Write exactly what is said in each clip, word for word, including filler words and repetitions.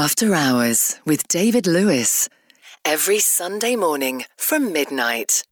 After Hours with David Lewis. Every Sunday morning from midnight.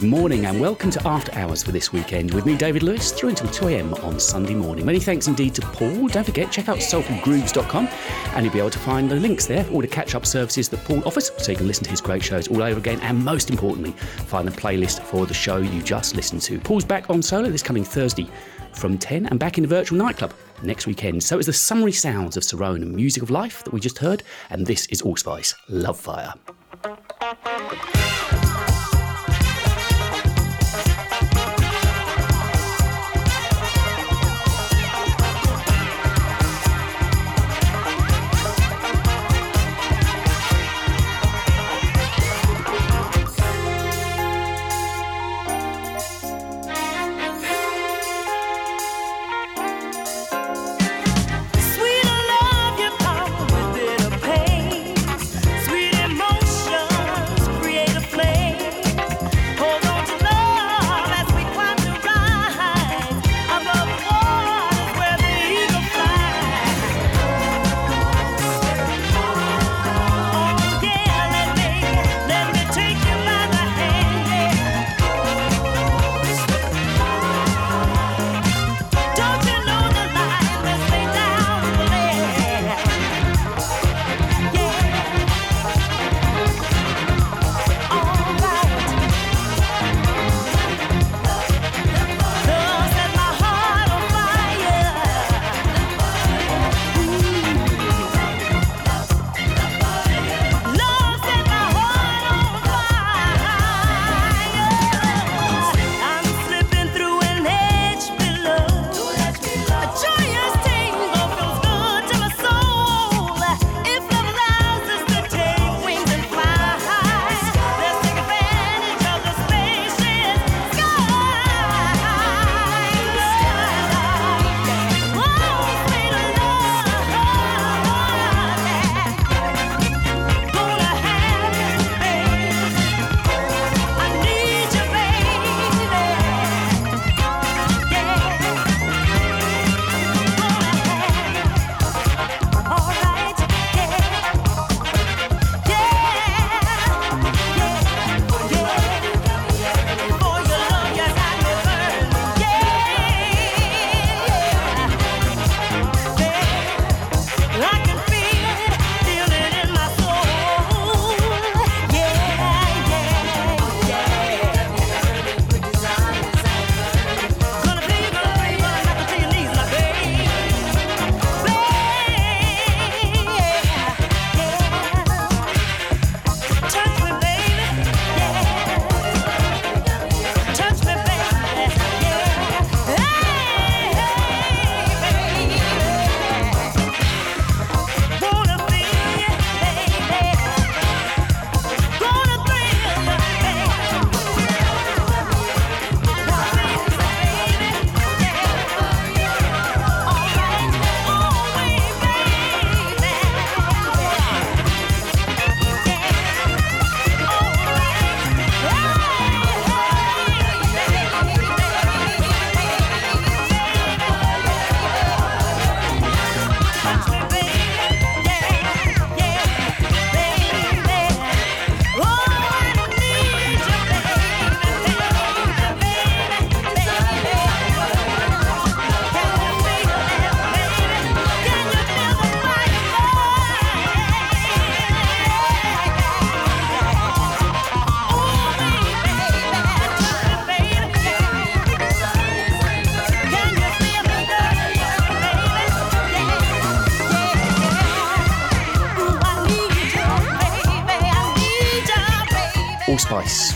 Good morning and welcome to After Hours for this weekend with me, David Lewis, through until two a.m. on Sunday morning. Many thanks indeed to Paul. Don't forget, check out soulful grooves dot com and you'll be able to find the links there for all the catch-up services that Paul offers, so you can listen to his great shows all over again and, most importantly, find the playlist for the show you just listened to. Paul's back on solo this coming Thursday from ten and back in the virtual nightclub next weekend. So it's the summary sounds of Saron and Music of Life that we just heard, and this is All Spice Love Fire.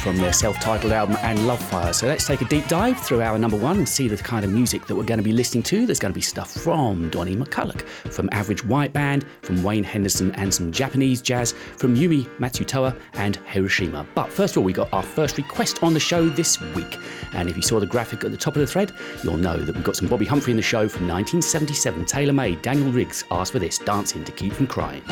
From their self-titled album and Love Fire. So let's take a deep dive through our number one and see the kind of music that we're going to be listening to. There's going to be stuff from Donnie McCulloch, from Average White Band, from Wayne Henderson and some Japanese jazz, from Yumi Matsutoya and Hiroshima. But first of all, we got our first request on the show this week. And if you saw the graphic at the top of the thread, you'll know that we've got some Bobby Humphrey in the show from nineteen seventy-seven, tailor-made. Daniel Riggs asked for this, Dancing to Keep from Crying.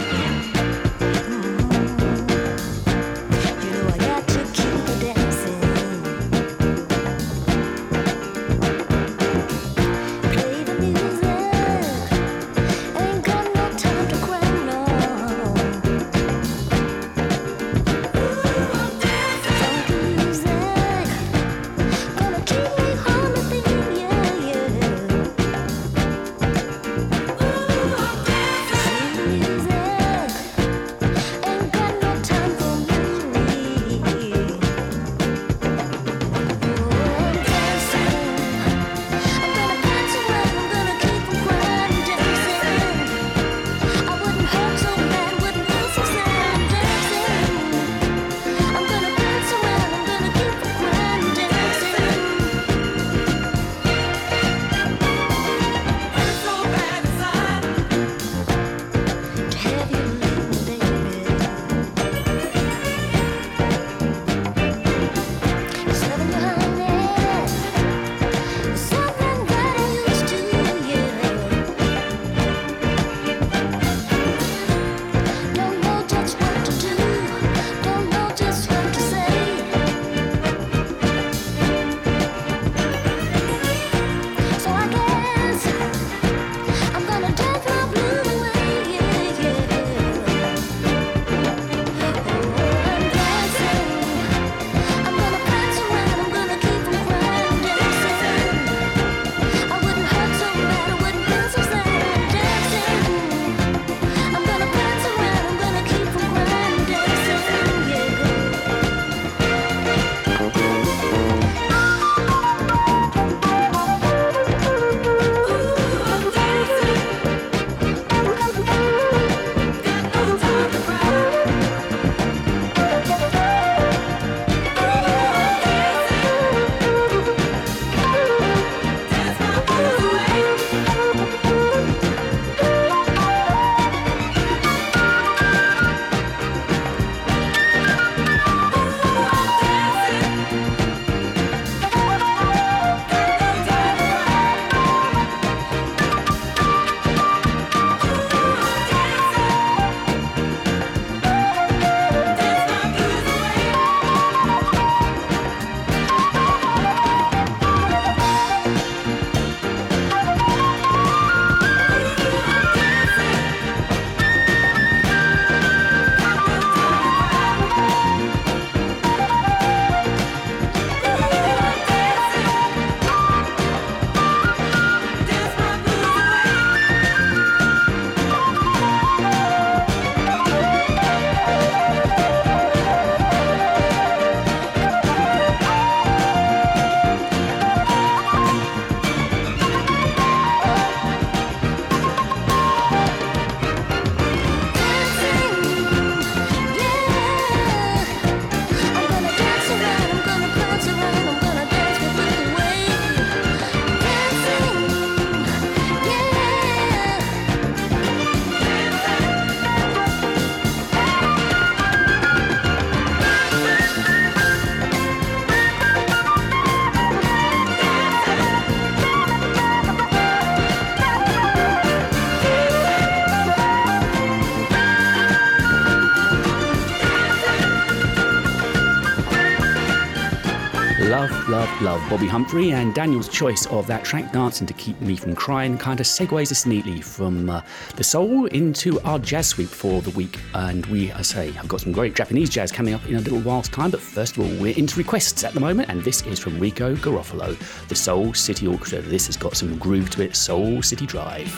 Love, Love, Bobby Humphrey, and Daniel's choice of that track, Dancing to Keep Me From Crying, kind of segues us neatly from uh, the soul into our jazz sweep for the week. And we, I say, have got some great Japanese jazz coming up in a little while's time, but first of all, we're into requests at the moment, and this is from Rico Garofalo, the Soul City Orchestra. This has got some groove to it, Soul City Drive.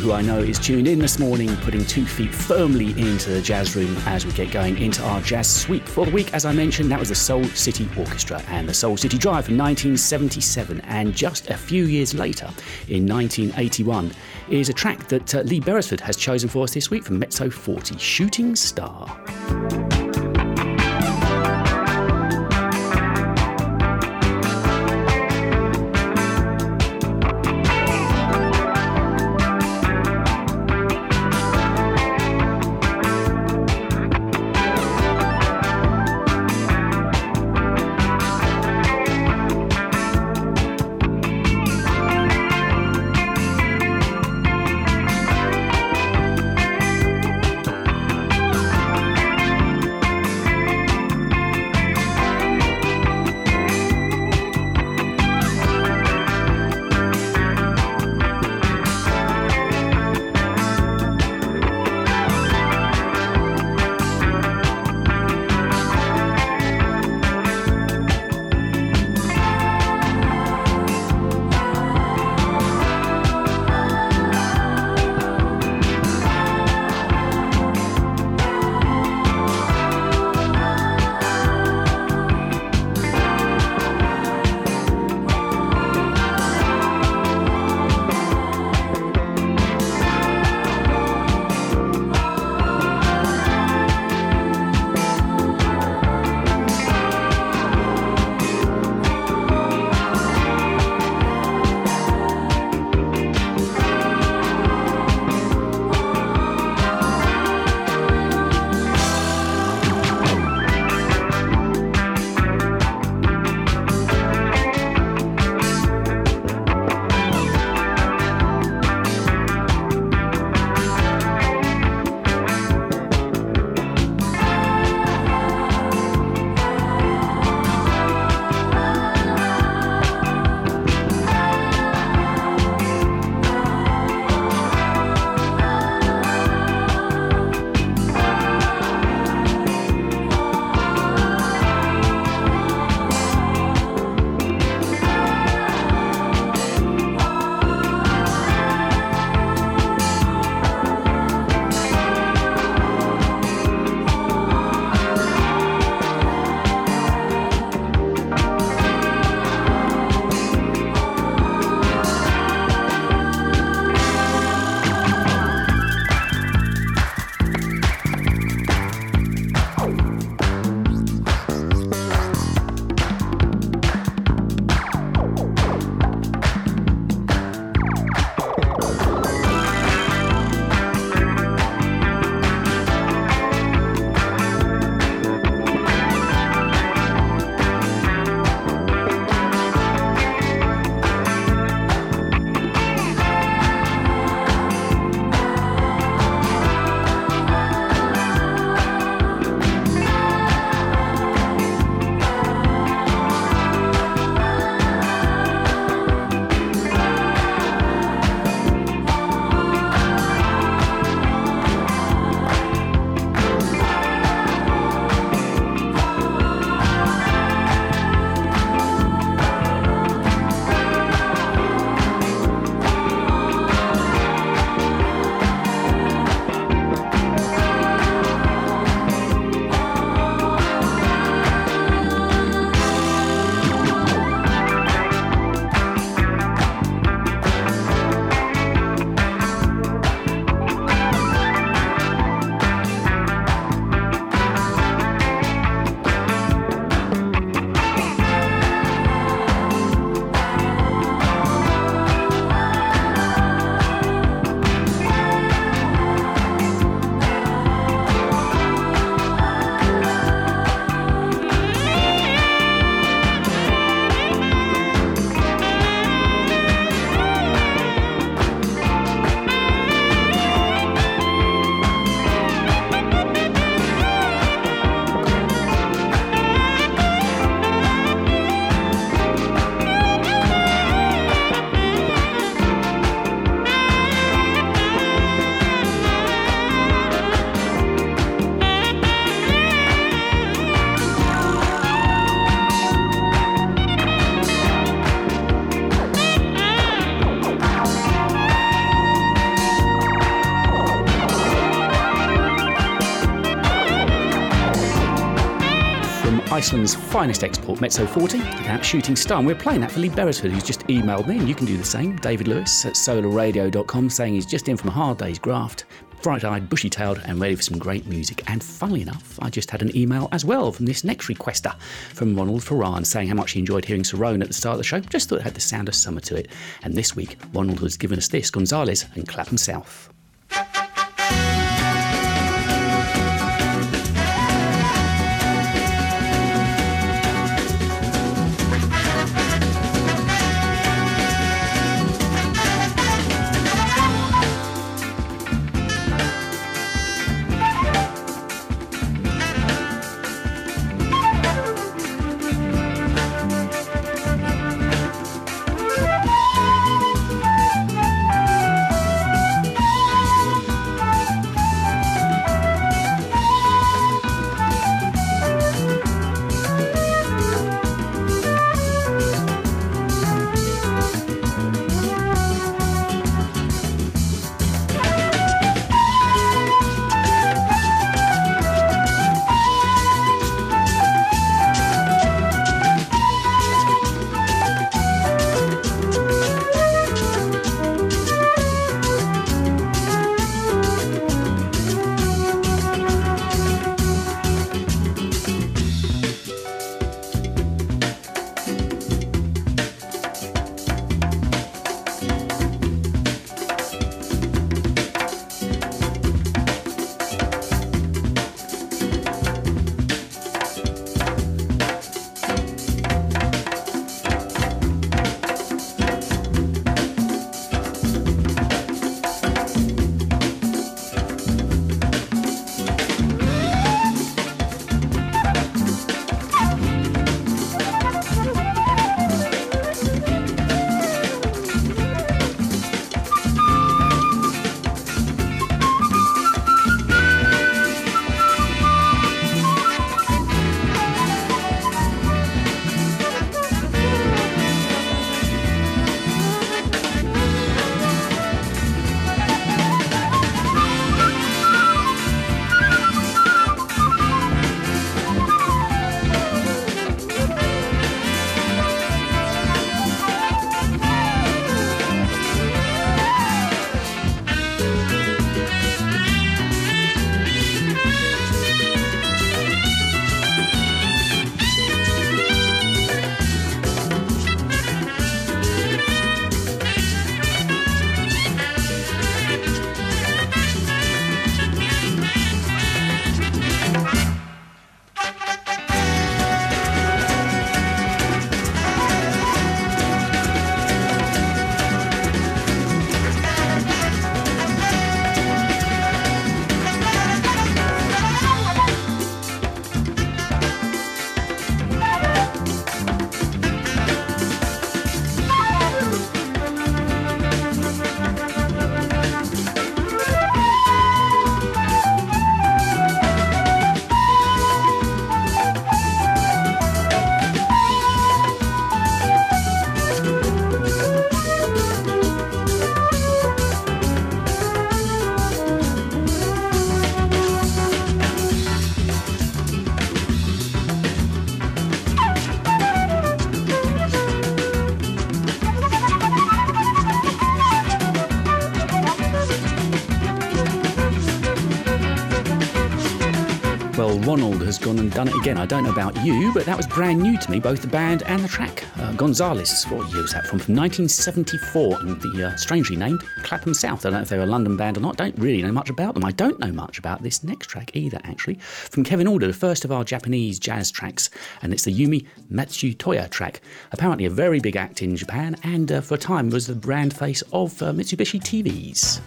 Who I know is tuned in this morning, putting two feet firmly into the jazz room as we get going into our jazz sweep for the week. As I mentioned, that was the Soul City Orchestra and the Soul City Drive from nineteen seventy-seven, and just a few years later in nineteen eighty-one is a track that uh, Lee Beresford has chosen for us this week from Mezzo forty, Shooting Star. Iceland's finest export, Mezzo forty, that shooting star. And we're playing that for Lee Beresford, who's just emailed me, and you can do the same. David Lewis at solar radio dot com saying he's just in from a hard day's graft, bright-eyed, bushy-tailed, and ready for some great music. And funnily enough, I just had an email as well from this next requester from Ronald Ferran saying how much he enjoyed hearing Saron at the start of the show. Just thought it had the sound of summer to it. And this week, Ronald has given us this, Gonzalez and Clapham South. Ronald has gone and done it again. I don't know about you, but that was brand new to me, both the band and the track. Uh, Gonzalez, what year was that from? From nineteen seventy-four, and the uh, strangely named Clapham South. I don't know if they were a London band or not. Don't really know much about them. I don't know much about this next track either, actually. From Kevin Alda, the first of our Japanese jazz tracks, and it's the Yumi Matsutoya track. Apparently a very big act in Japan, and uh, for a time was the brand face of uh, Mitsubishi T Vs.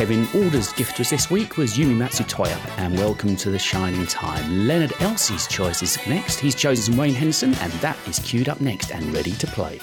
Kevin Alda's gift to us this week was Yumi Matsutoya and Welcome to the Shining Time. Leonard Elsie's choice is next. He's chosen some Wayne Henderson, and that is queued up next and ready to play.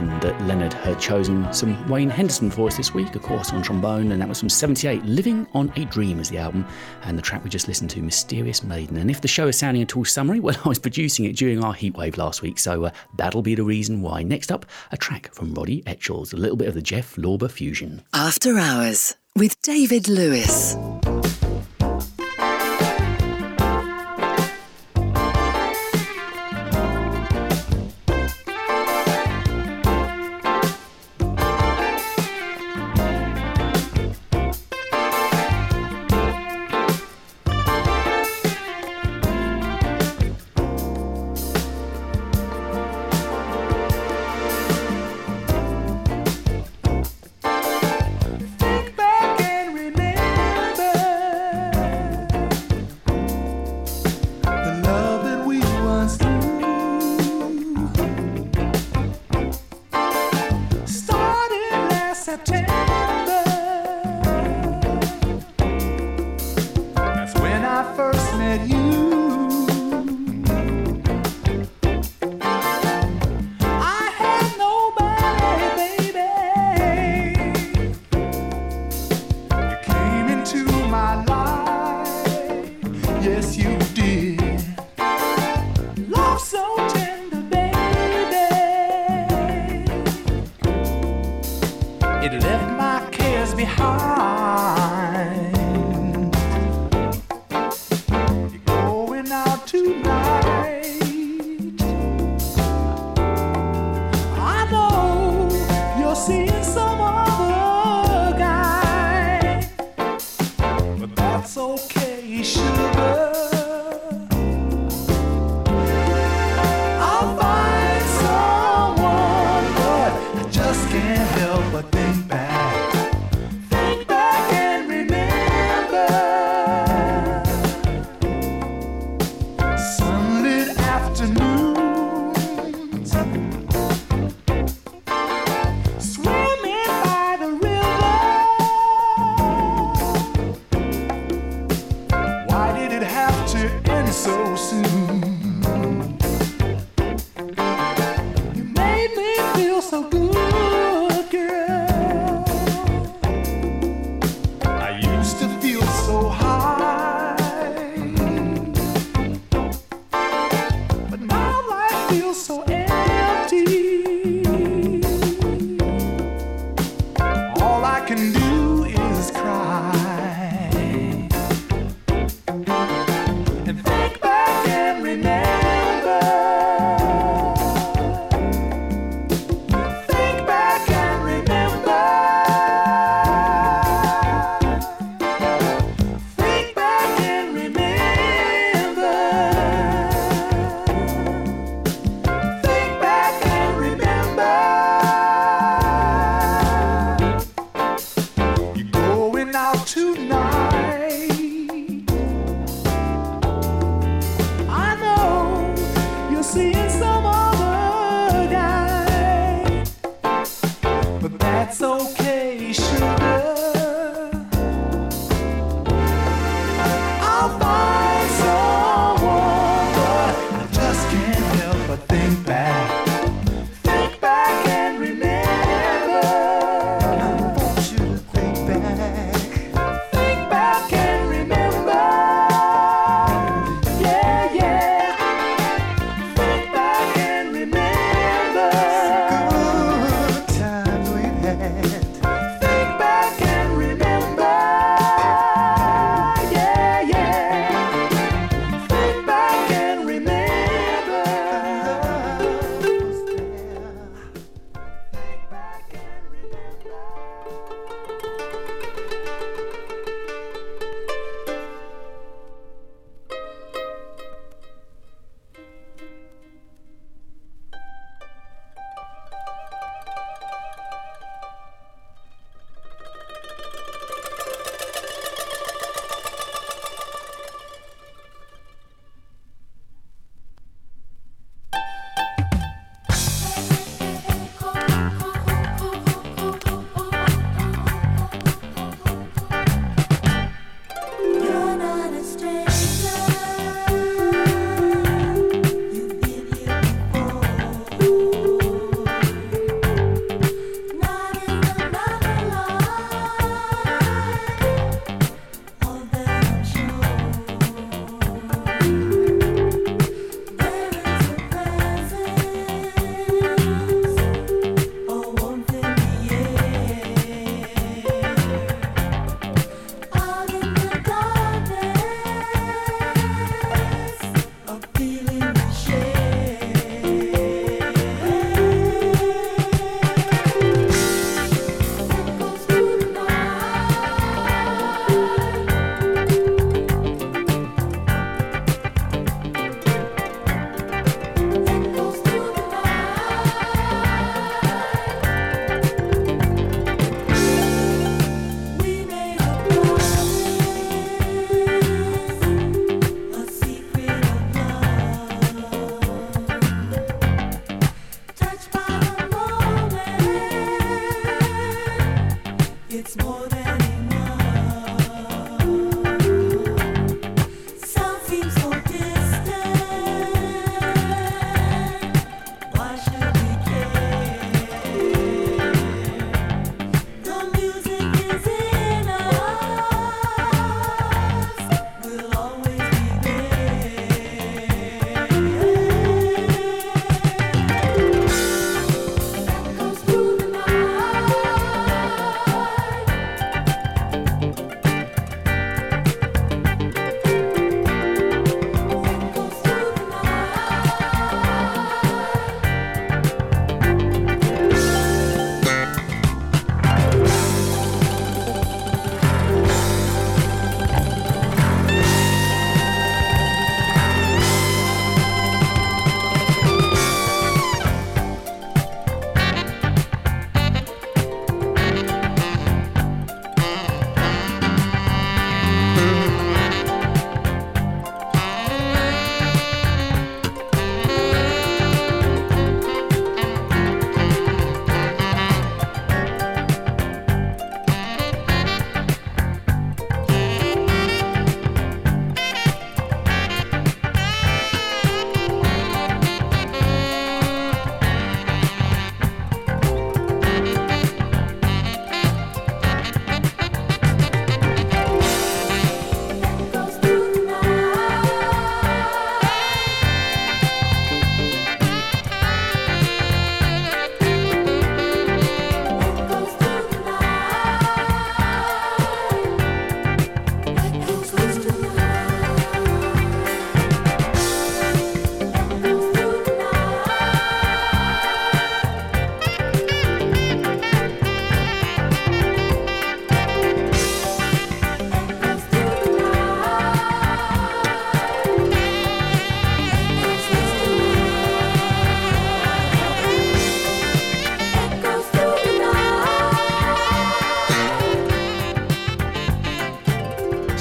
mention that Leonard had chosen some Wayne Henderson for us this week, of course, on trombone, and that was from seventy-eight. Living on a Dream is the album, and the track we just listened to, Mysterious Maiden. And if the show is sounding at all summery, well, I was producing it during our heatwave last week, so uh, that'll be the reason why. Next up, a track from Roddy Etchalls, a little bit of the Jeff Lorber Fusion. After Hours with David Lewis.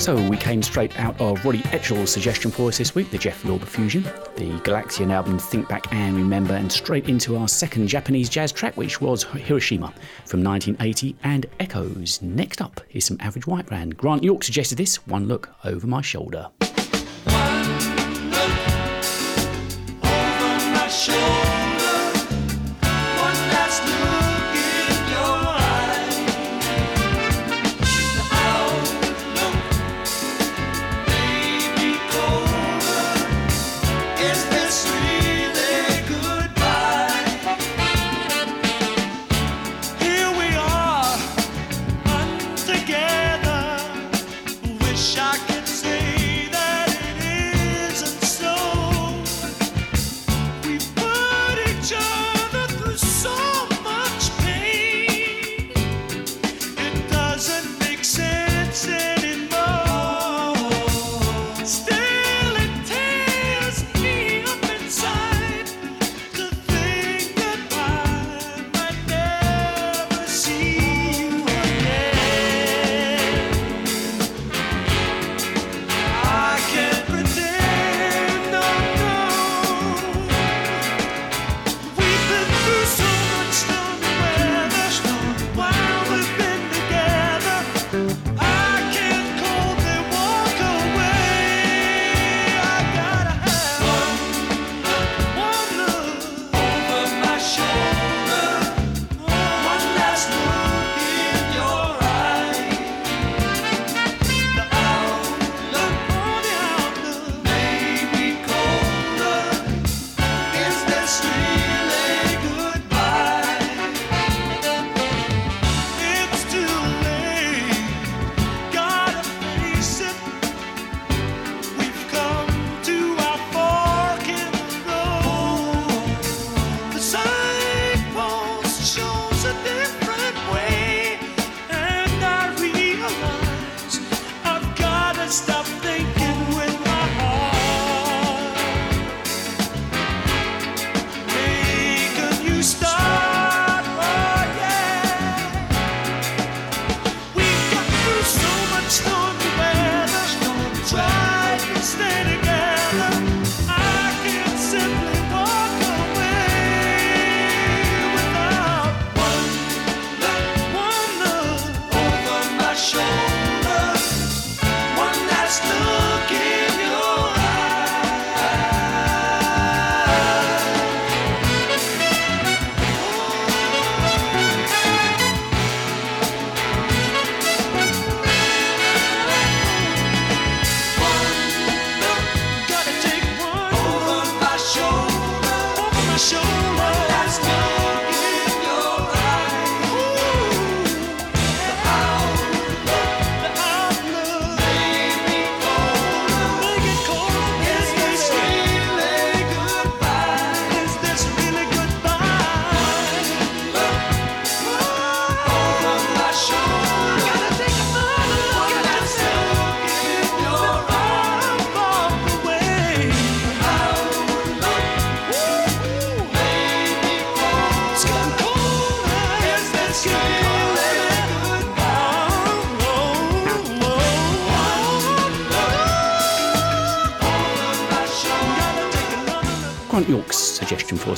So we came straight out of Roddy Etchalls' suggestion for us this week, the Jeff Lorber Fusion, the Galaxian album Think Back and Remember, and straight into our second Japanese jazz track, which was Hiroshima from nineteen eighty and Echoes. Next up is some Average White Band. Grant York suggested this, One Look Over My Shoulder.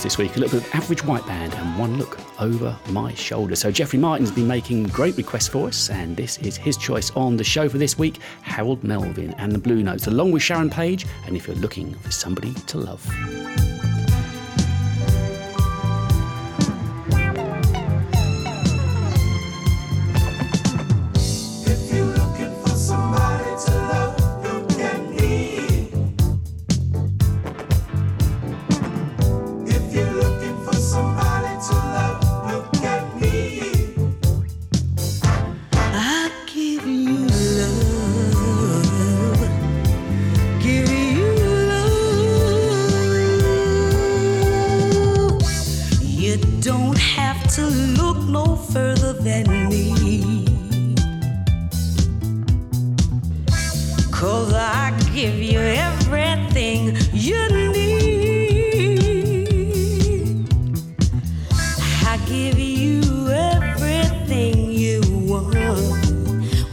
This week, a little bit of Average White Band and One Look Over My Shoulder. So Jeffrey Martin's been making great requests for us, and this is his choice on the show for this week, Harold Melvin and the Blue Notes, along with Sharon Page, and If You're Looking for Somebody to Love.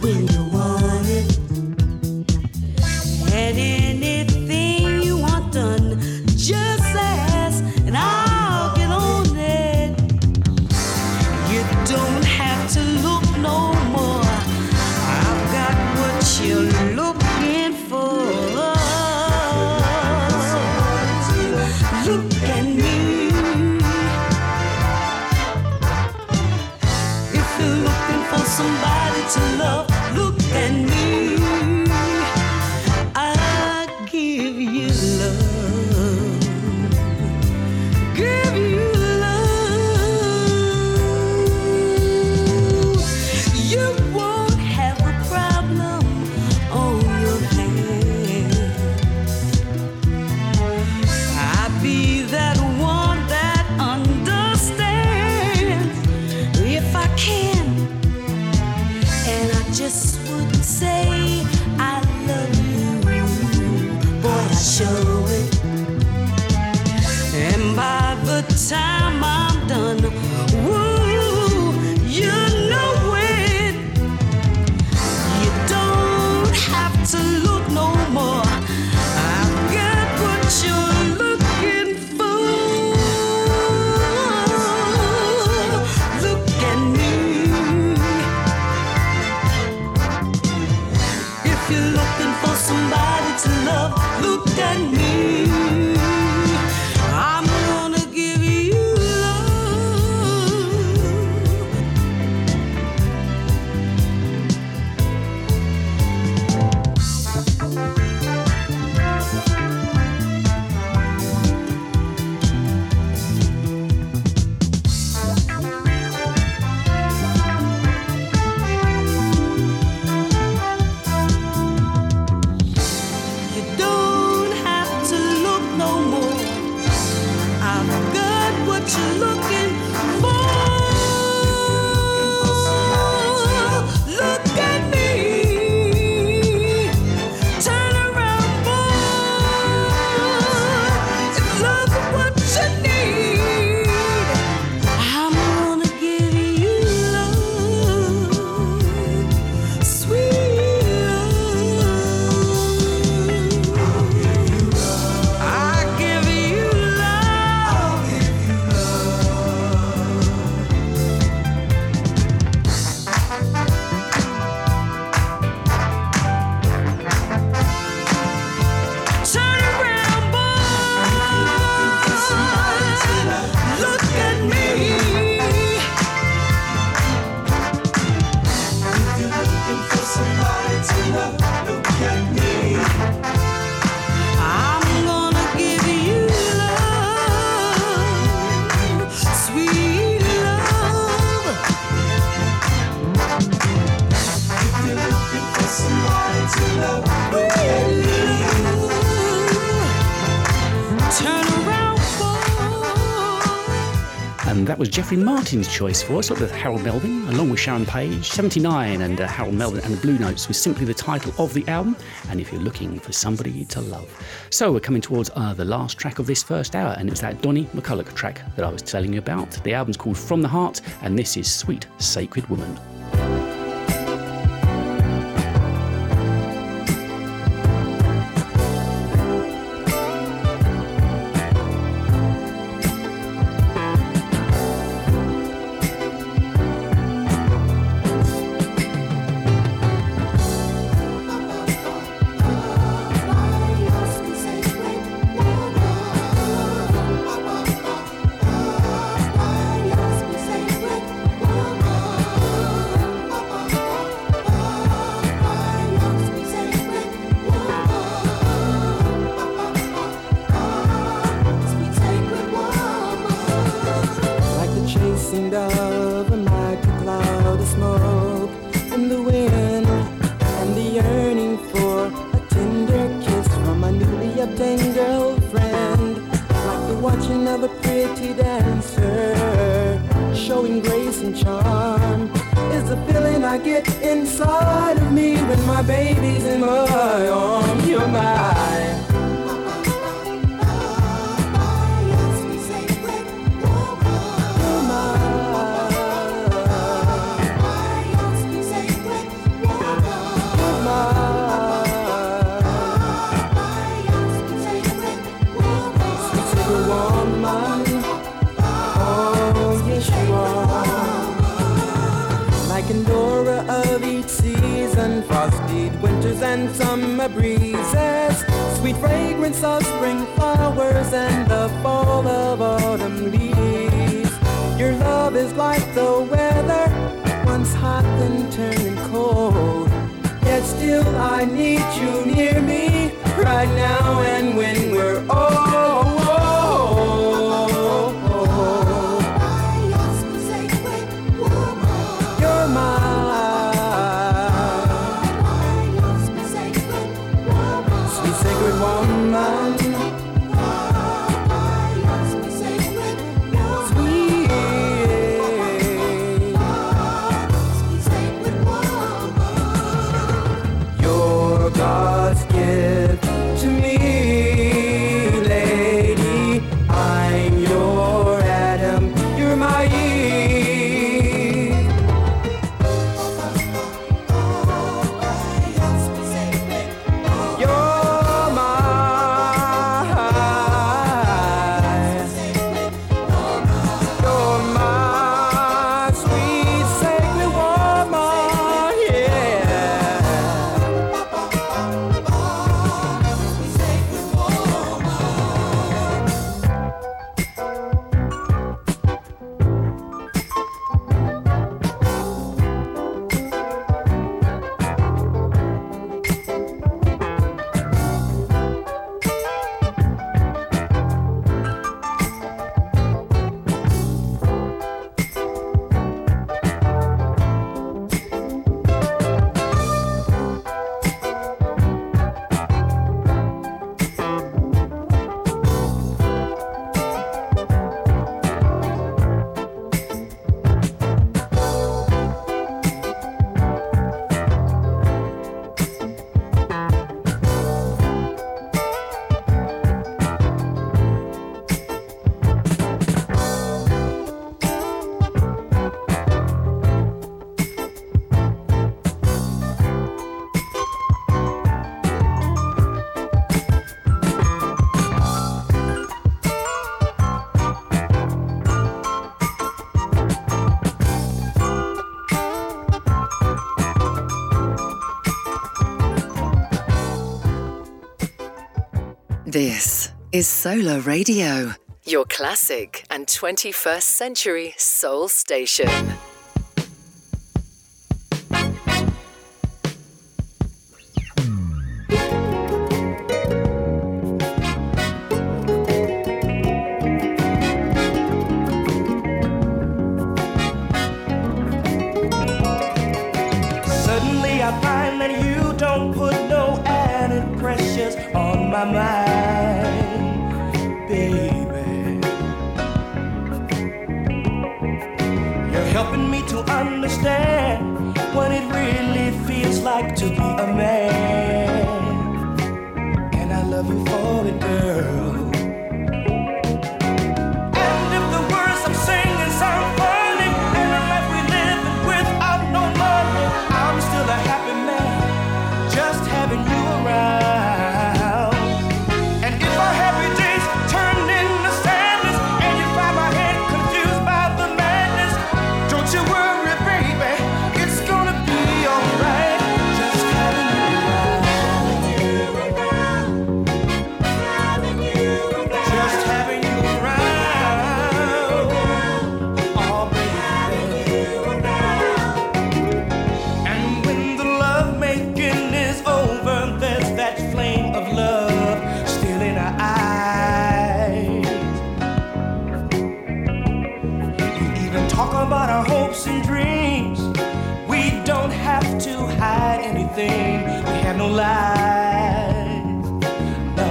When you want it, don't have to look no more. I've got what you're looking for. Look at me. If you're looking for somebody to love, look at me. I give you love. Give you. And by the time I'm done, woo, you know it. You don't have to look no more. I've got what you're looking for. Look at me. If you're looking for somebody to love, look at me. Martin's choice for us, with Harold Melvin, along with Sharon Page, seventy-nine, and uh, Harold Melvin and the Blue Notes was simply the title of the album, and if you're looking for somebody to love. So we're coming towards uh, the last track of this first hour, and it's that Donnie McCulloch track that I was telling you about. The album's called From the Heart, and this is Sweet Sacred Woman. Woman, oh yes you are. sweet season, frosted winters and summer breezes, sweet fragrance of spring flowers and the fall of autumn leaves. Your love is like the weather, once hot then turning cold, yet still I need you near me, right now and when we're old. This is Solar Radio, your classic and twenty-first century soul station. Suddenly I find that you don't put no added pressures on my mind. Understand what it really feels like to be a man, and I love you for it, girl. And if the words I'm singing sound funny, and the life we live without no money, I'm still a happy man, just having you around. And if our happy days turn into sadness, and you find my head confused by the madness, don't you worry. Anything, we have no lies, no.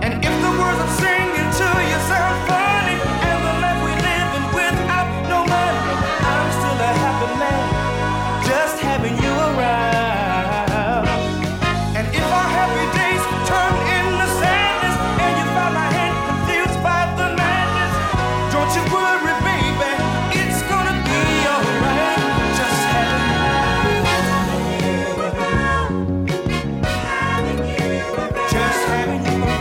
And if the words I'm singing to you sound funny, and the life we live in without no money, I'm still a happy man, just having you around. And if our happy days turn into sadness, and you find my head confused by the madness, don't you worry, baby, it's gonna be alright. Thank you.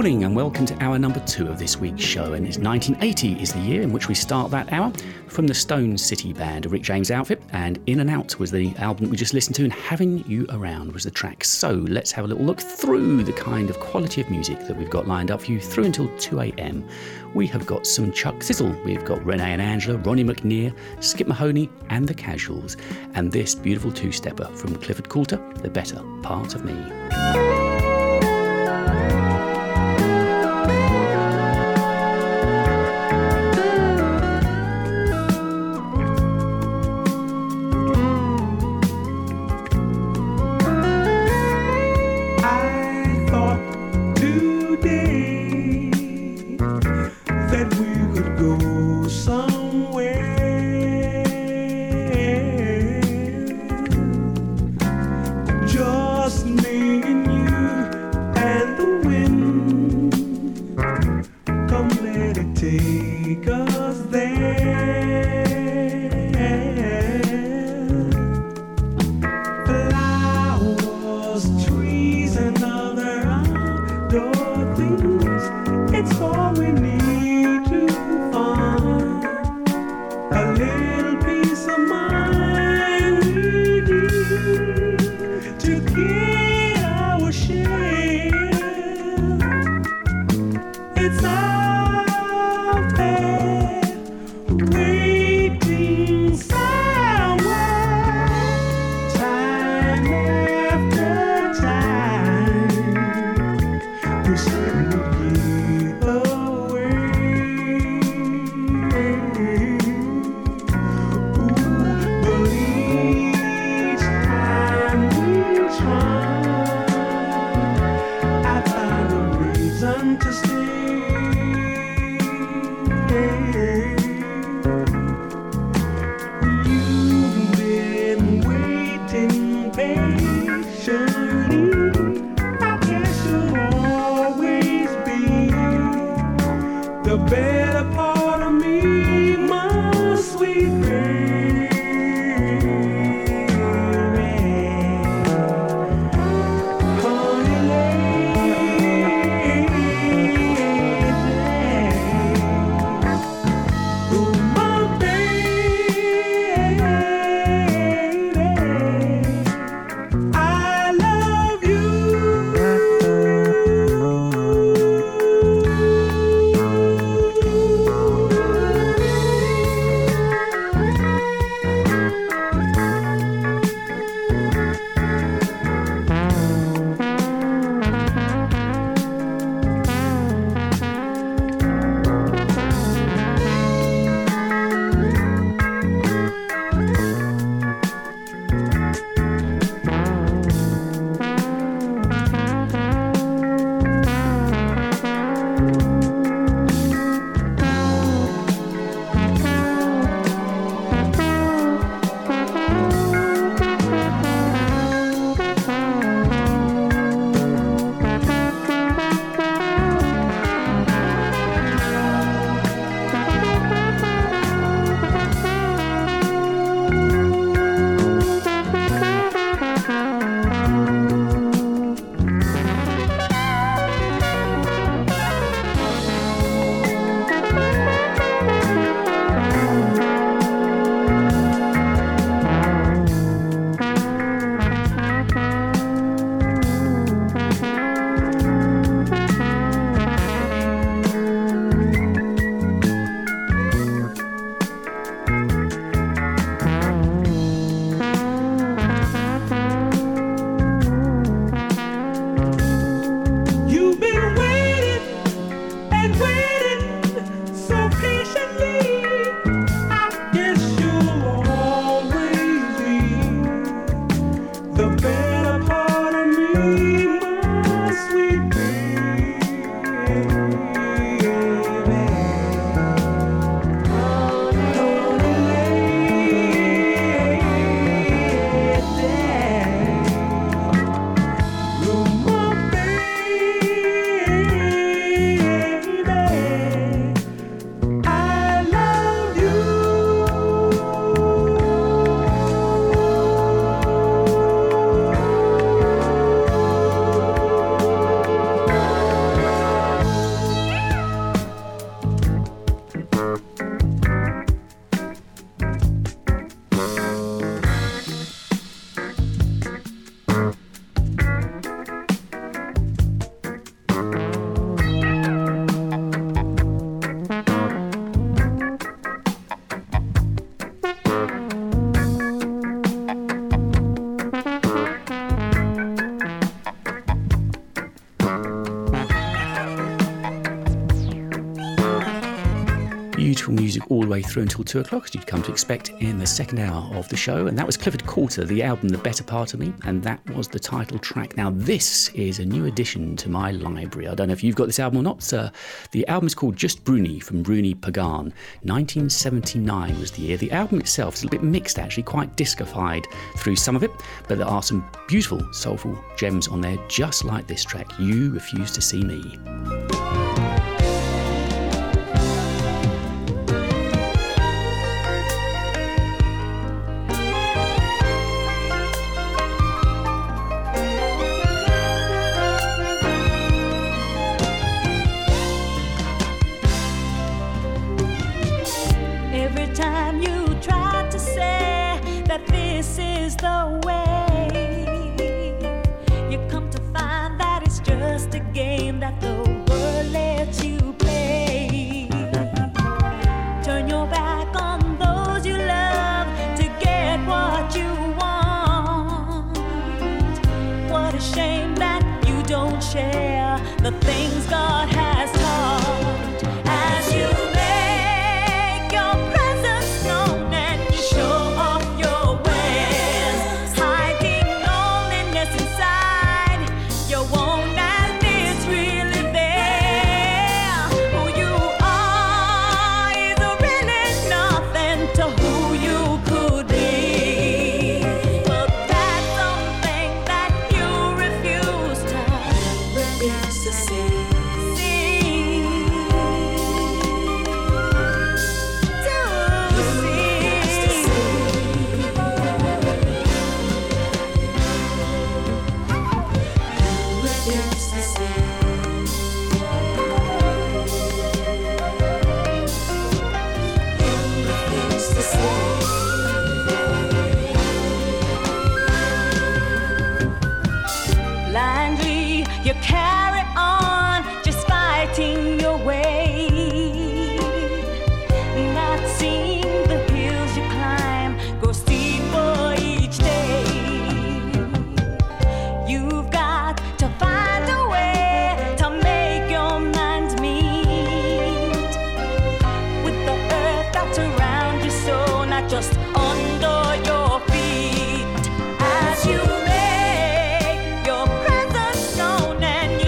morning and welcome to hour number two of this week's show, and it's nineteen eighty is the year in which we start that hour from the Stone City Band, a Rick James outfit, and In and Out was the album we just listened to, and Having You Around was the track. So let's have a little look through the kind of quality of music that we've got lined up for you through until two a.m. We have got some Chuck Cissel, we've got Renee and Angela, Ronnie McNeir, Skip Mahoney and the Casuals, and this beautiful two-stepper from Clifford Coulter, The Better Part of Me. wonderful music all the way through until two o'clock, as you'd come to expect in the second hour of the show. And that was Clifford Coulter, the album The Better Part of Me, and that was the title track. Now, this is a new addition to my library. I don't know if you've got this album or not, sir. The album is called Just Bruni, from Bruni Pagan. nineteen seventy-nine was the year. The album itself is a little bit mixed, actually, quite discofied through some of it, but there are some beautiful, soulful gems on there, just like this track, You Refuse to See Me. Your presence known and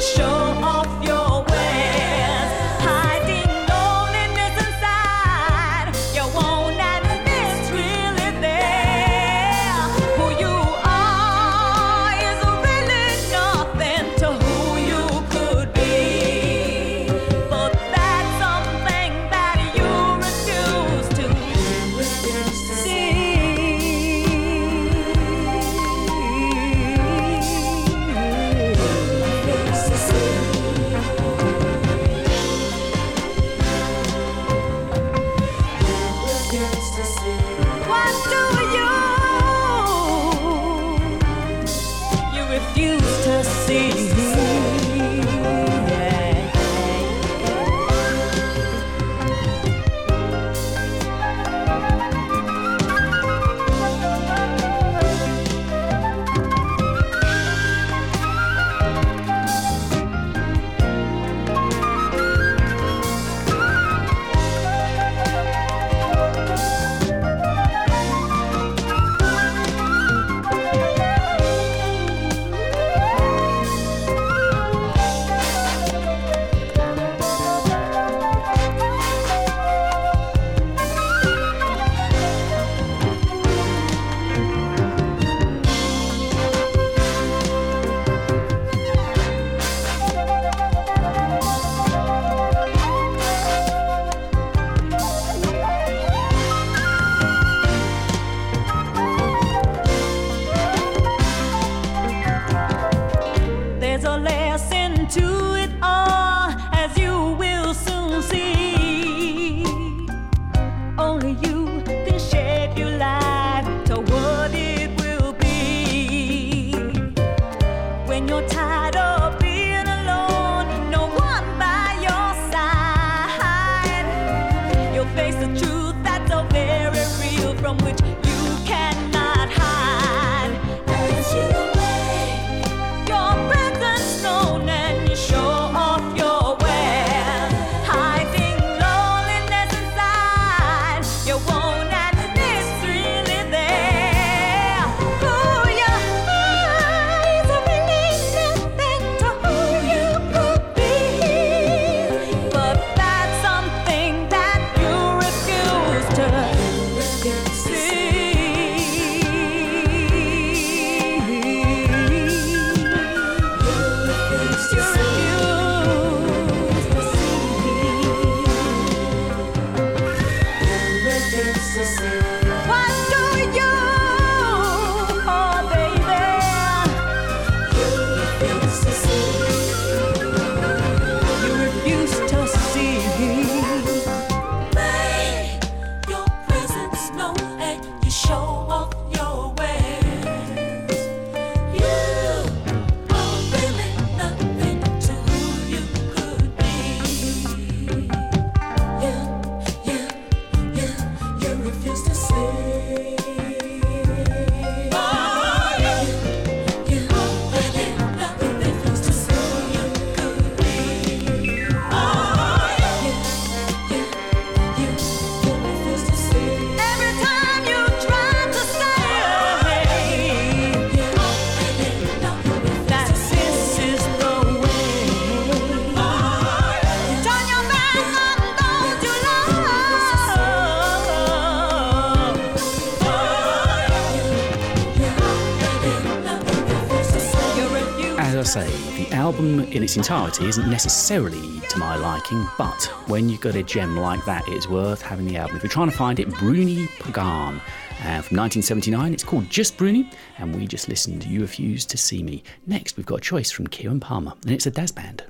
per se. The album in its entirety isn't necessarily to my liking, but when you've got a gem like that, it's worth having the album. If you're trying to find it, Bruni Pagan. Uh, from nineteen seventy-nine, it's called Just Bruni, and we just listened to You Refuse to See Me. Next, we've got a choice from Kieran Palmer, and it's a Daz Band.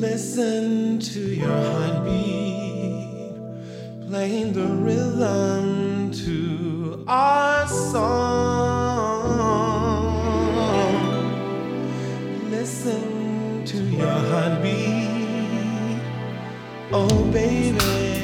Listen to your heartbeat, playing the rhythm to our song. Listen to your heartbeat, oh baby. I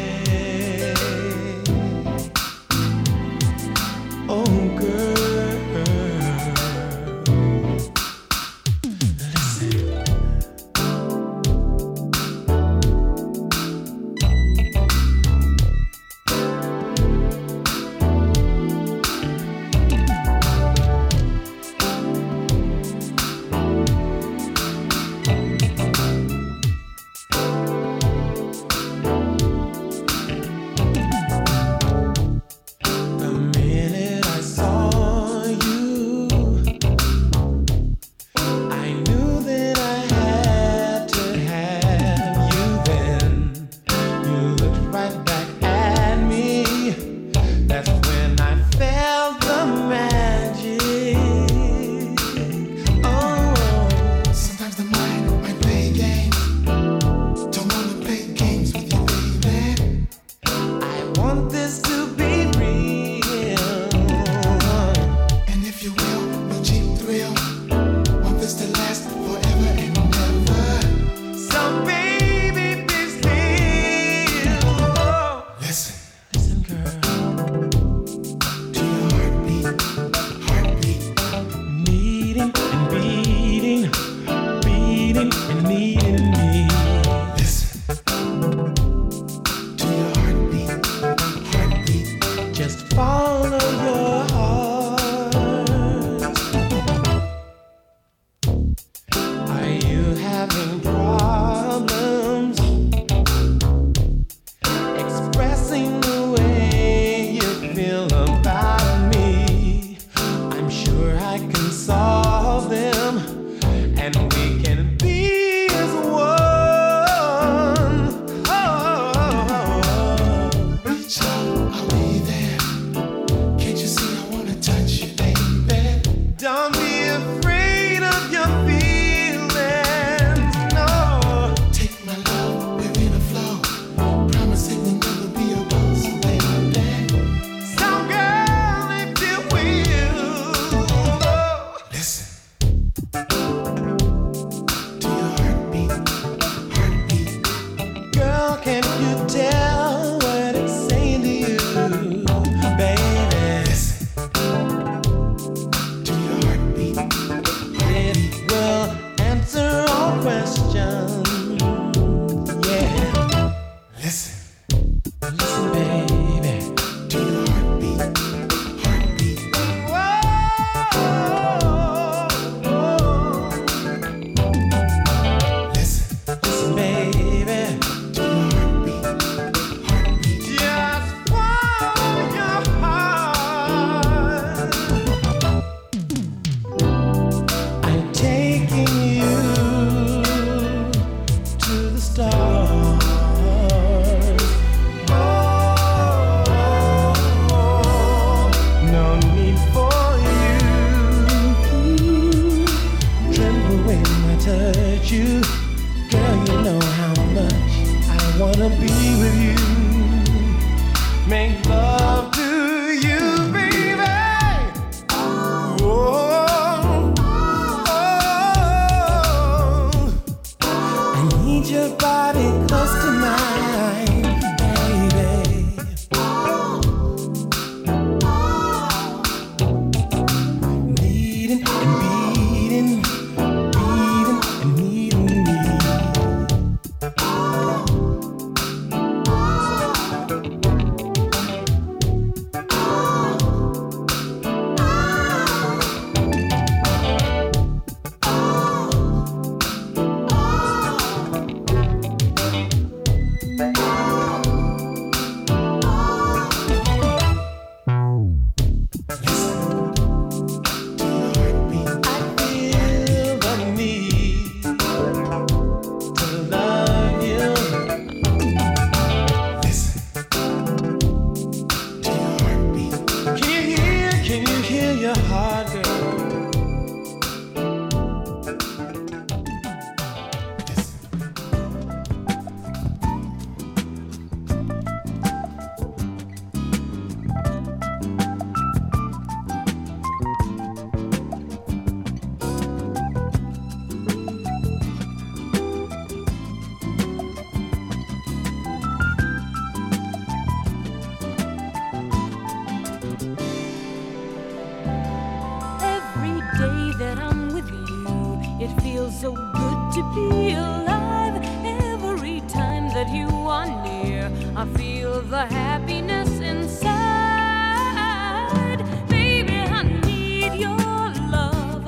feels so good to be alive. Every time that you are near, I feel the happiness inside. Baby, I need your love,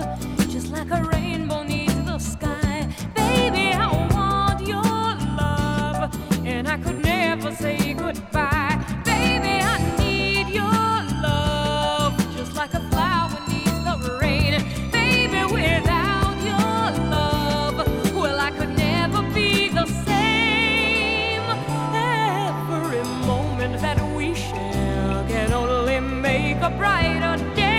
just like a rainbow needs the sky. Baby, I want your love, and I could never say goodbye. Baby, I need your love, just like a flower needs the rain. Baby, without your love, well, I could never be the same. Every moment that we share can only make a brighter day.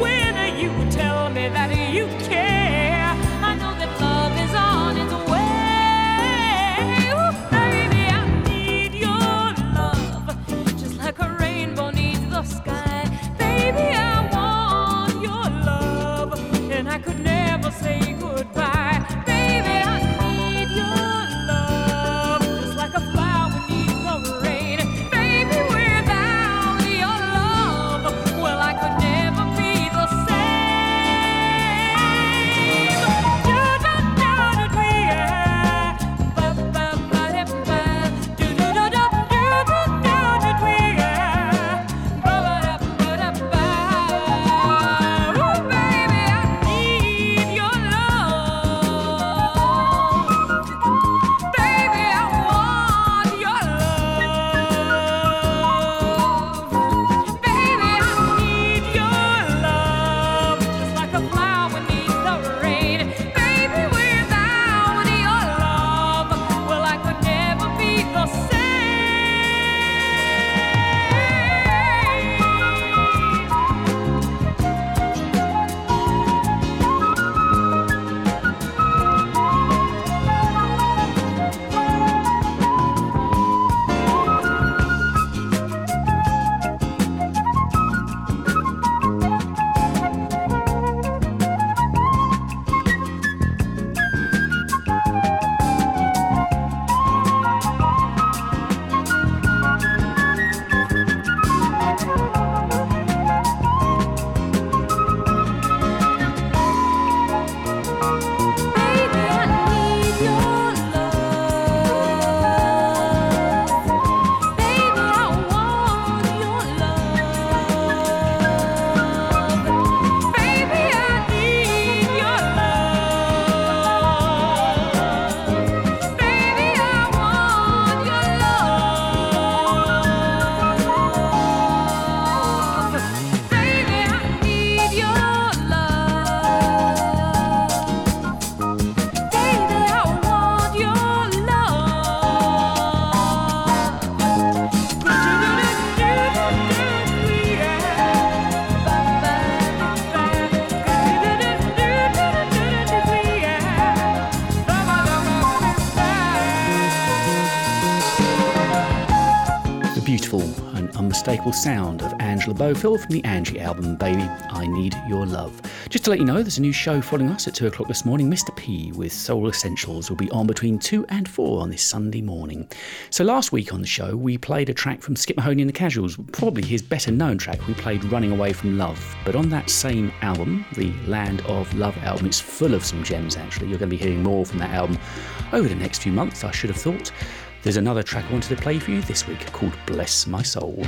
When you tell me that you care, I know that love is on its way. Ooh, baby, I need your love, just like a rainbow needs the sky. Baby, I want your love, and I could never say goodbye. Baby, I need your love, just like a flower needs the rain. Baby, without your love, well, I could never be the same. Do-da-da-da-dwee-ah, ba-ba-ba-da-ba, do-da-da-da-da-da-dwee-ah, ba-ba-da-ba-da-ba. Ooh, baby, I need your love. Baby, I want your love. Baby, I need your love, just like a flower needs the rain. Baby, without your love, well, I could never be the same. Baby, I need your love. Baby, I want your love. Baby, I need your love. Baby, I want your love. Baby, I need your love. Baby, I want your love. The beautiful and unmistakable sound of Angela Bofill from the Angie album, Baby, I Need Your Love. Just to let you know, there's a new show following us at two o'clock this morning. Mister P with Soul Essentials will be on between two and four on this Sunday morning. So last week on the show, we played a track from Skip Mahoney and the Casuals, probably his better known track. We played Running Away From Love. But on that same album, the Land of Love album, it's full of some gems actually. You're going to be hearing more from that album over the next few months, I should have thought. There's another track I wanted to play for you this week called Bless My Soul.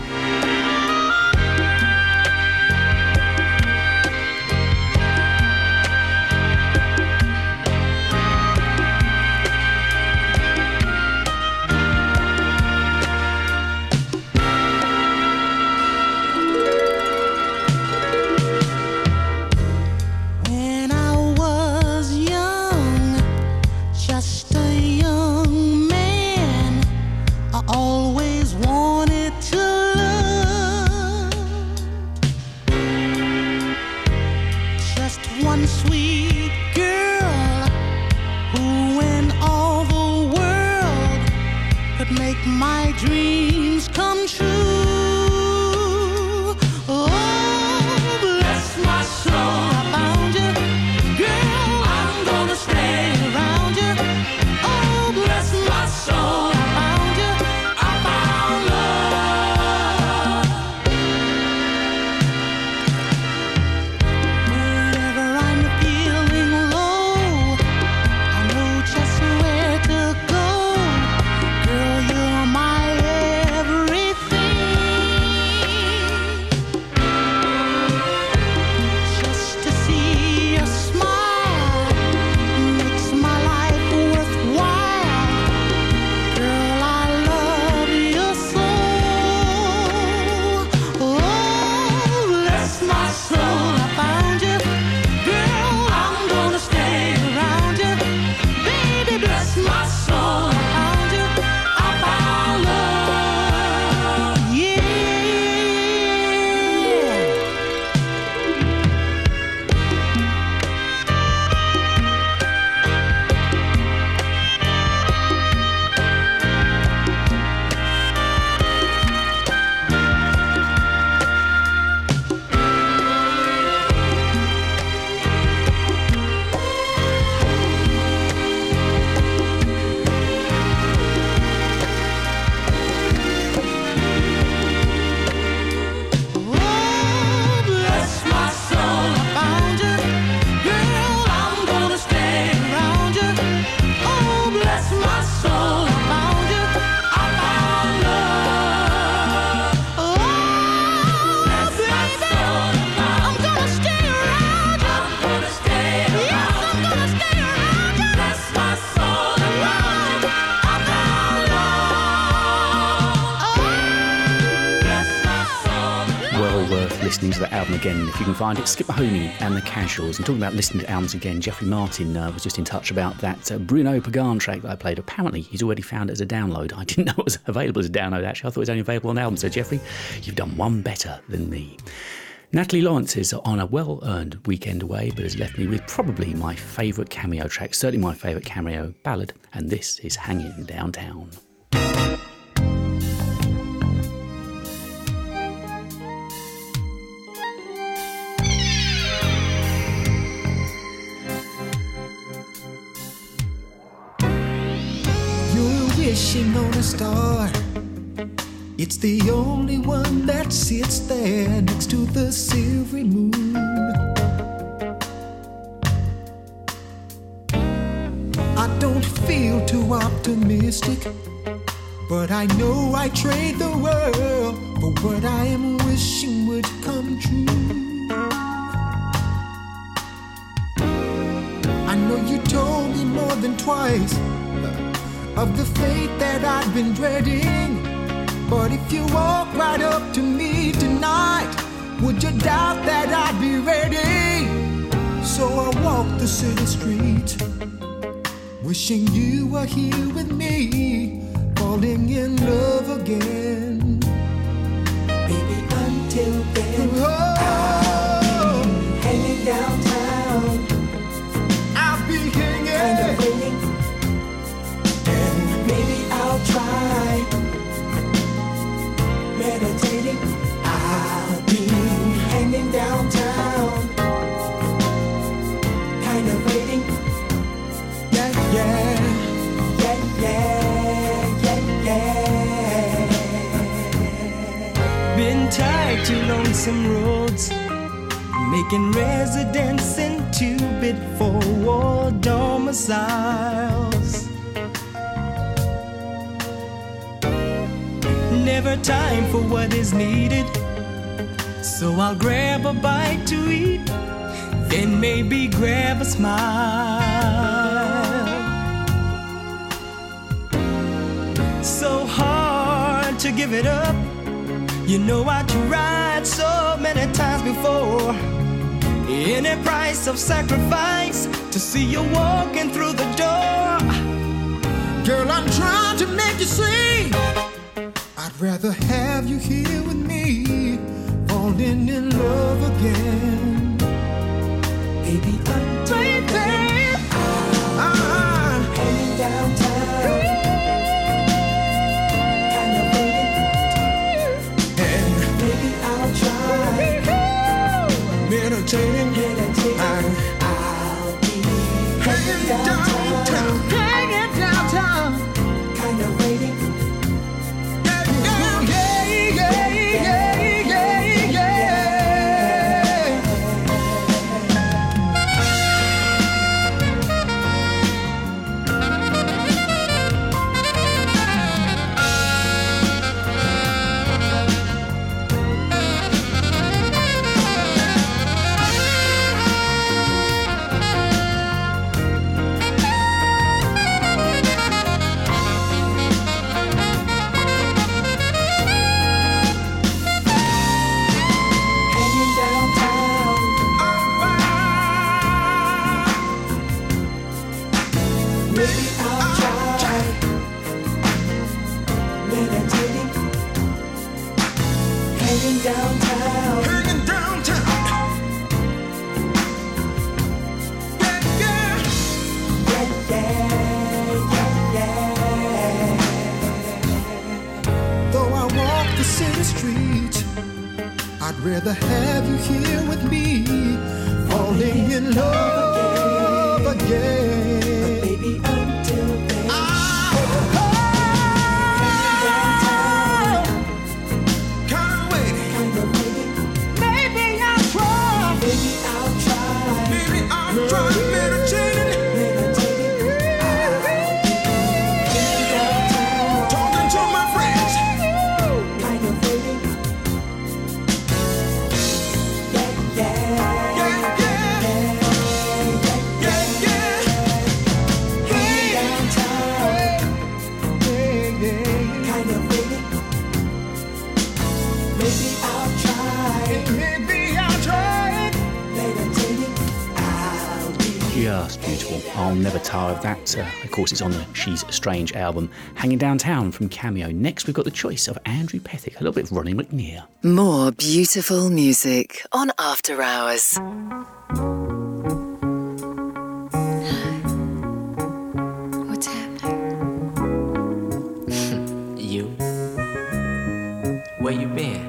When I was young, just a young man, I always wanted to love. Just one sweet girl who, in all the world, could make my dreams come true. Oh, bless my soul. I found you, girl. I'm gonna stay around you. Oh, bless my soul. I found you. I found love. Whenever I'm feeling low, listening to that album again if you can find it. Skip Mahoney and the Casuals. And talking about listening to albums again, Geoffrey Martin uh, was just in touch about that uh, Bruno Pagan track that I played. Apparently he's already found it as a download. I didn't know it was available as a download, actually. I thought it was only available on album. So Geoffrey, you've done one better than me. Natalie Lawrence is on a well-earned weekend away, but has left me with probably my favourite Cameo track, certainly my favourite Cameo ballad, and this is Hanging Downtown. You're wishing on a star. It's the only one that sits there next to the silvery moon. I don't feel too optimistic, but I know I trade the world for what I am wishing would come true. I know you told me more than twice of the fate that I've been dreading. But if you walk right up to me tonight, would you doubt that I'd be ready? So I walk the city street, wishing you were here with me, falling in love again. Baby, until then, oh, I'll be hanging downtown. I'll be hanging, kind of waiting, and maybe I'll try meditating. I'll be hanging downtown, kind of waiting. Yeah, yeah, yeah, yeah, yeah, yeah. Been tied to lonesome roads, making residence in two-bit four-wall domiciles. Never time for what is needed, so I'll grab a bite to eat, then maybe grab a smile. So hard to give it up, you know I tried so many times before. Any price of sacrifice to see you walking through the door. Girl, I'm trying to make you see, I'd rather have you here with me, falling in love again. Baby, I'm baby, baby. I'm heading downtown, kind of waiting, and maybe I'll try meditating. meditating. I'll be heading downtown, downtown. Hanging downtown, kind of waiting. Rather have you here with me, falling in love again. But baby, until then, ah, can't wait. Maybe I'll try. Maybe I'll try. Maybe I'll try. just beautiful. I'll never tire of that. Uh, of course, it's on the She's Strange album. Hanging Downtown from Cameo. Next, we've got the choice of Andrew Pethick, a little bit of Ronnie McNeir. More beautiful music on After Hours. What's happening? You. Where you been?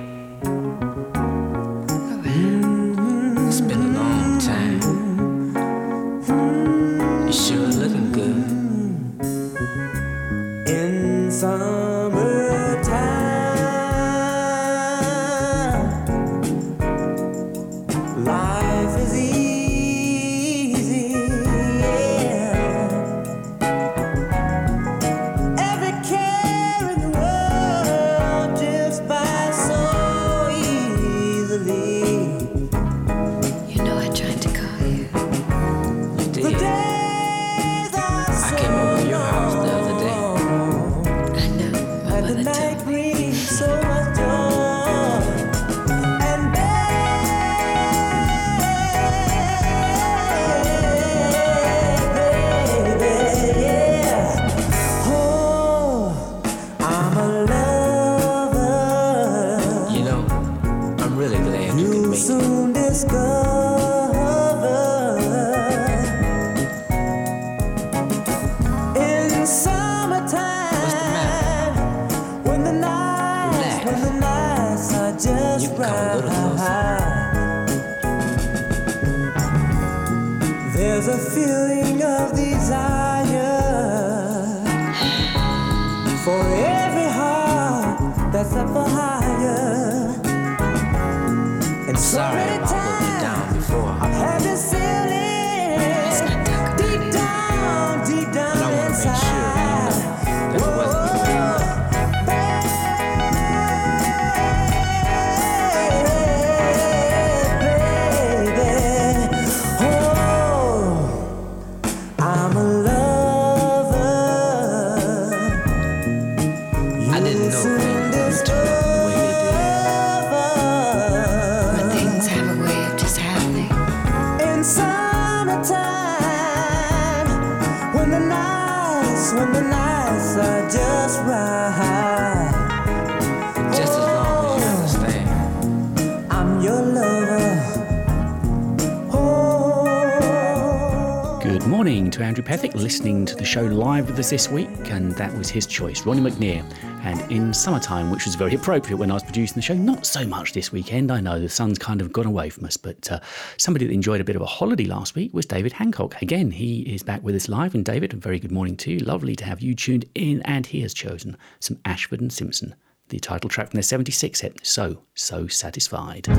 Listening to the show live with us this week, and that was his choice, Ronnie McNeir, and In Summertime, which was very appropriate when I was producing the show. Not so much this weekend, I know, the sun's kind of gone away from us, but uh, somebody that enjoyed a bit of a holiday last week was David Hancock. Again, he is back with us live, and David, a very good morning to you. Lovely to have you tuned in, and he has chosen some Ashford and Simpson, the title track from their seventy-six hit, So, So Satisfied.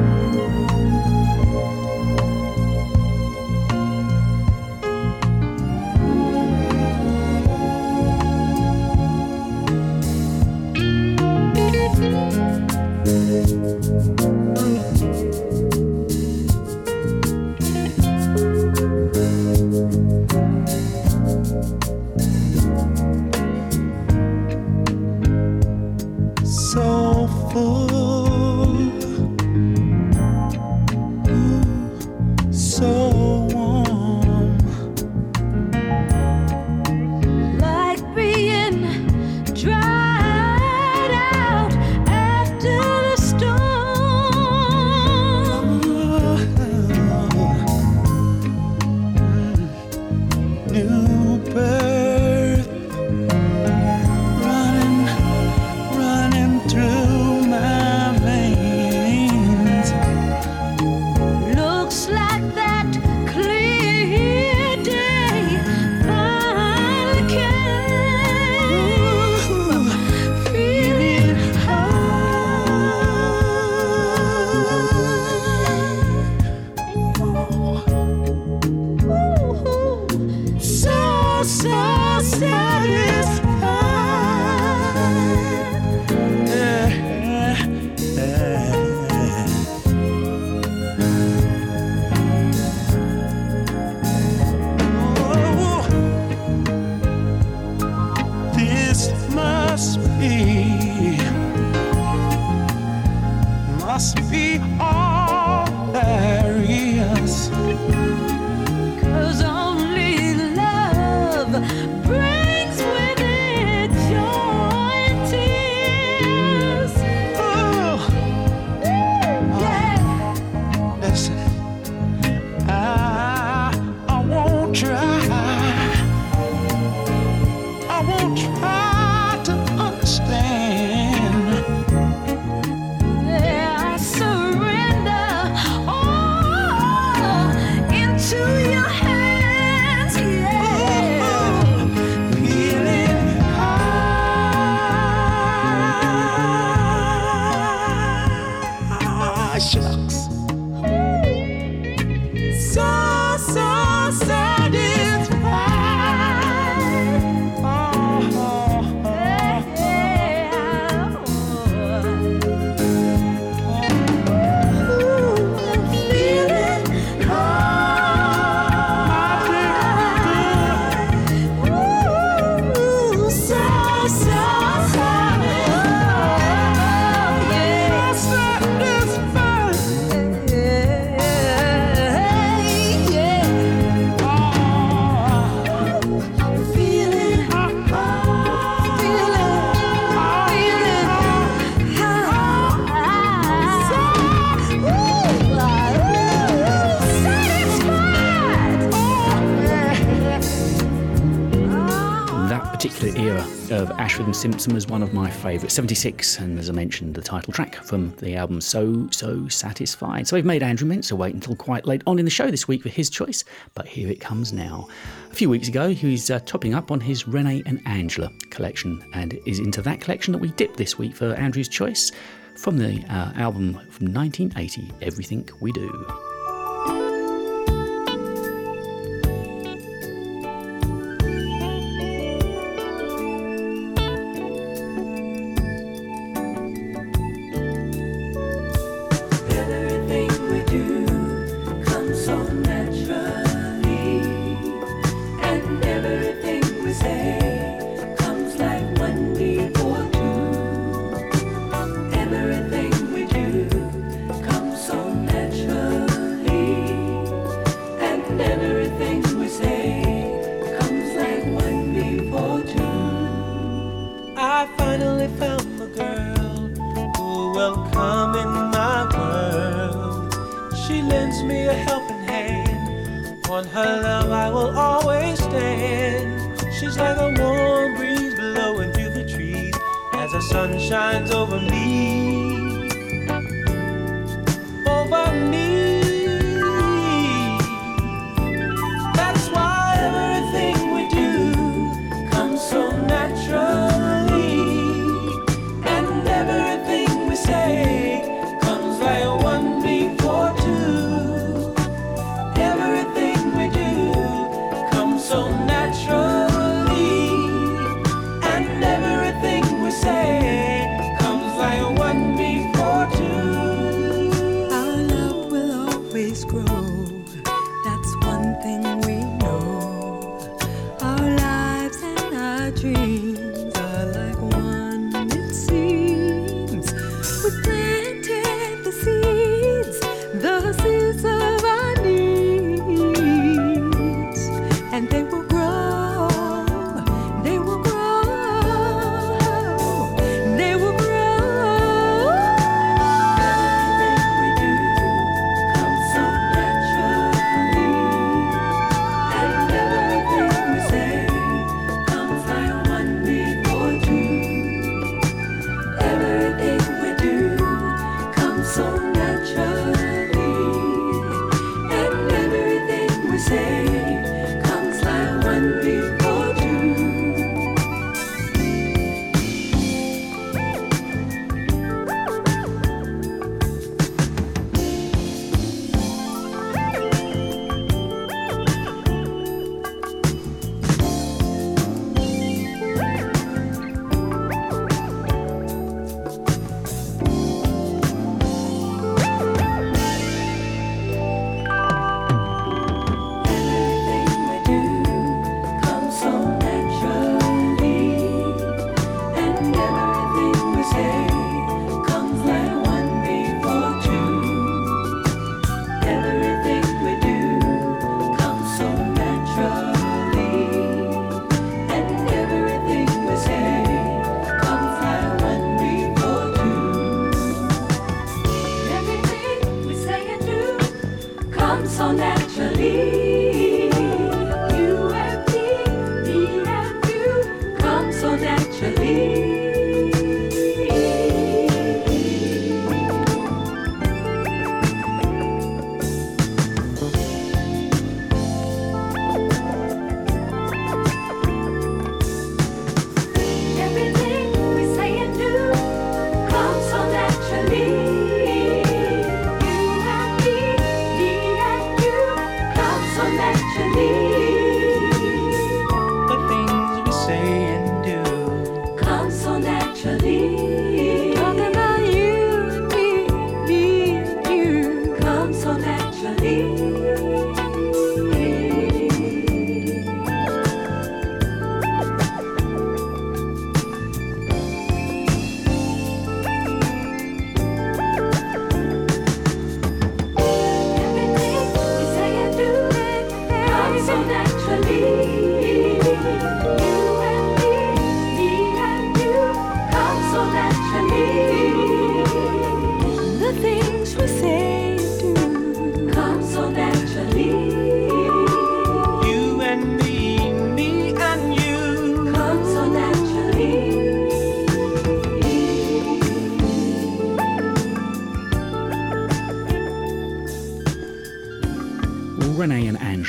All there is, 'cause I'm the era of Ashford and Simpson was one of my favourites. seventy-six, and as I mentioned, the title track from the album So, So Satisfied. So we've made Andrew Mensah wait until quite late on in the show this week for his choice, but here it comes now. A few weeks ago, he was uh, topping up on his Renee and Angela collection, and it is into that collection that we dip this week for Andrew's choice from the uh, album from nineteen eighty, Everything We Do.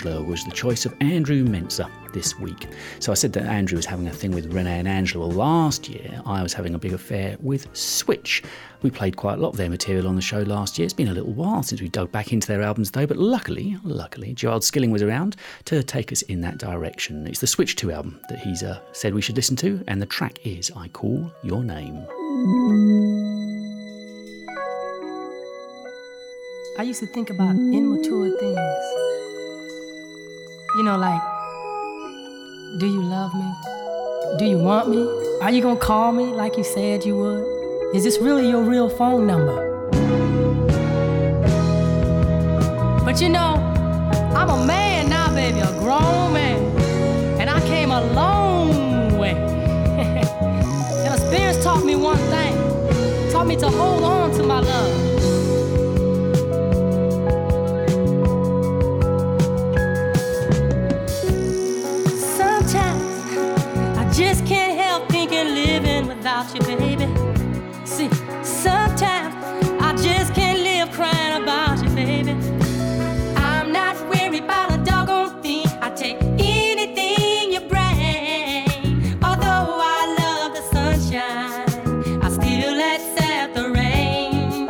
Angela was the choice of Andrew Mensah this week. So I said that Andrew was having a thing with Renee and Angela last year. I was having a big affair with Switch. We played quite a lot of their material on the show last year. It's been a little while since we dug back into their albums though, but luckily, luckily, Gerard Skilling was around to take us in that direction. It's the Switch two album that he's uh, said we should listen to, and the track is I Call Your Name. I used to think about immature things. You know, like, do you love me? Do you want me? Are you gonna call me like you said you would? Is this really your real phone number? But you know, I'm a man now, baby, a grown man. And I came a long way. And experience taught me one thing. Taught me to hold on to my love. You, baby. See, sometimes I just can't live crying about you, baby. I'm not worried about a doggone thing. I take anything you bring. Although I love the sunshine, I still accept the rain.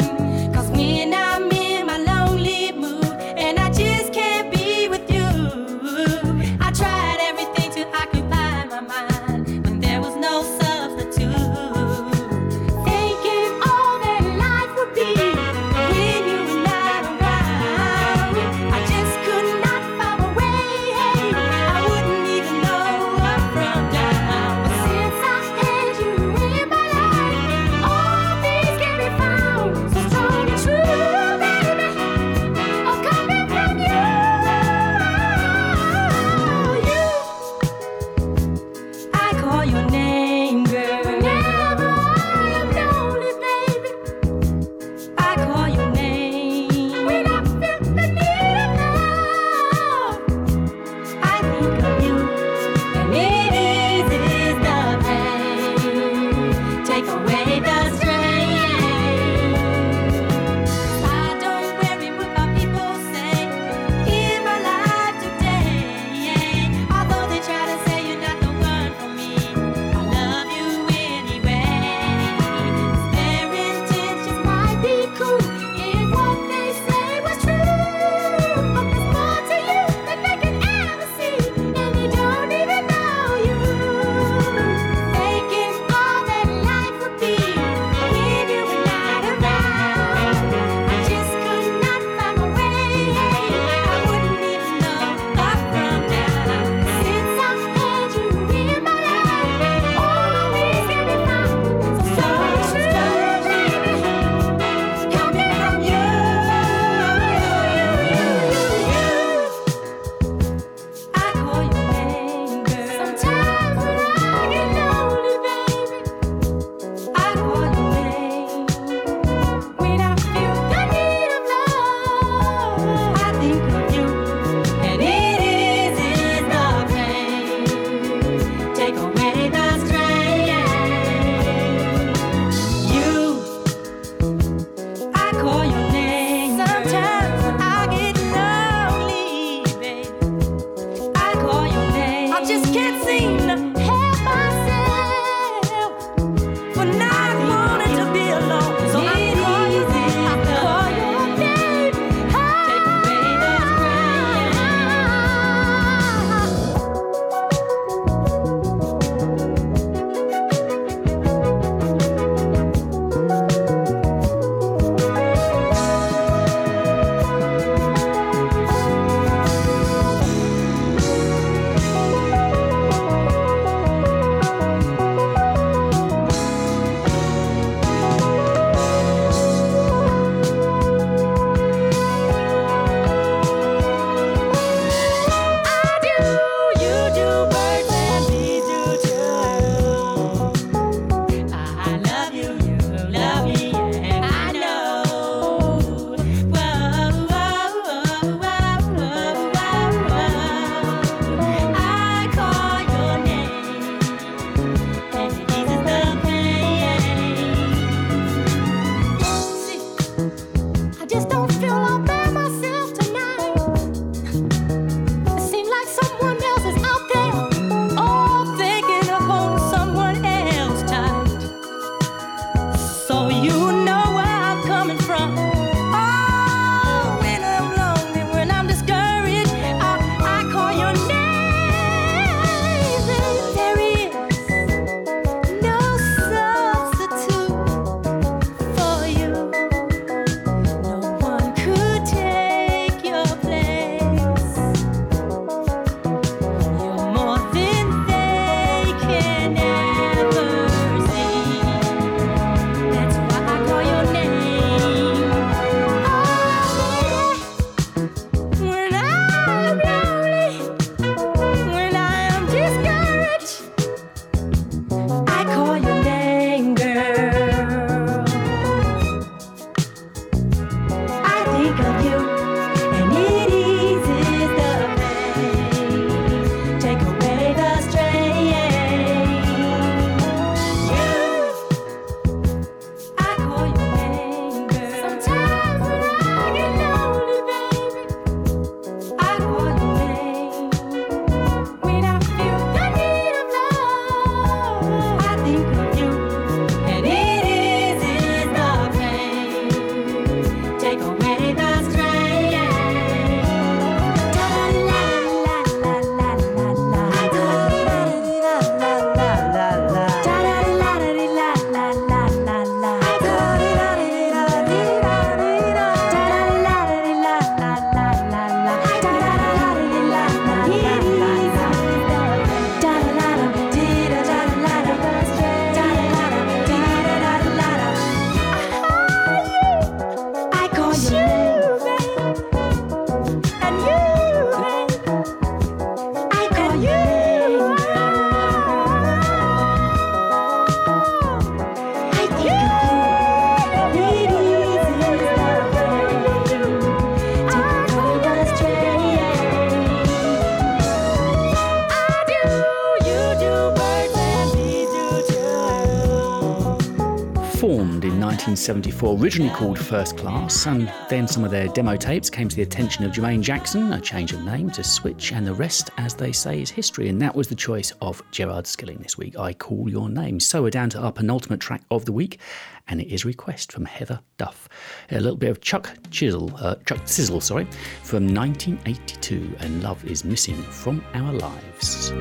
nineteen seventy-four, originally called First Class, and then some of their demo tapes came to the attention of Jermaine Jackson, a change of name to Switch, and the rest, as they say, is history. And that was the choice of Gerard Skilling this week, I Call Your Name. So we're down to our penultimate track of the week, and it is Request from Heather Duff. A little bit of Chuck Chisel, uh, Chuck Cissel, sorry, from nineteen eighty-two, and Love Is Missing from Our Lives.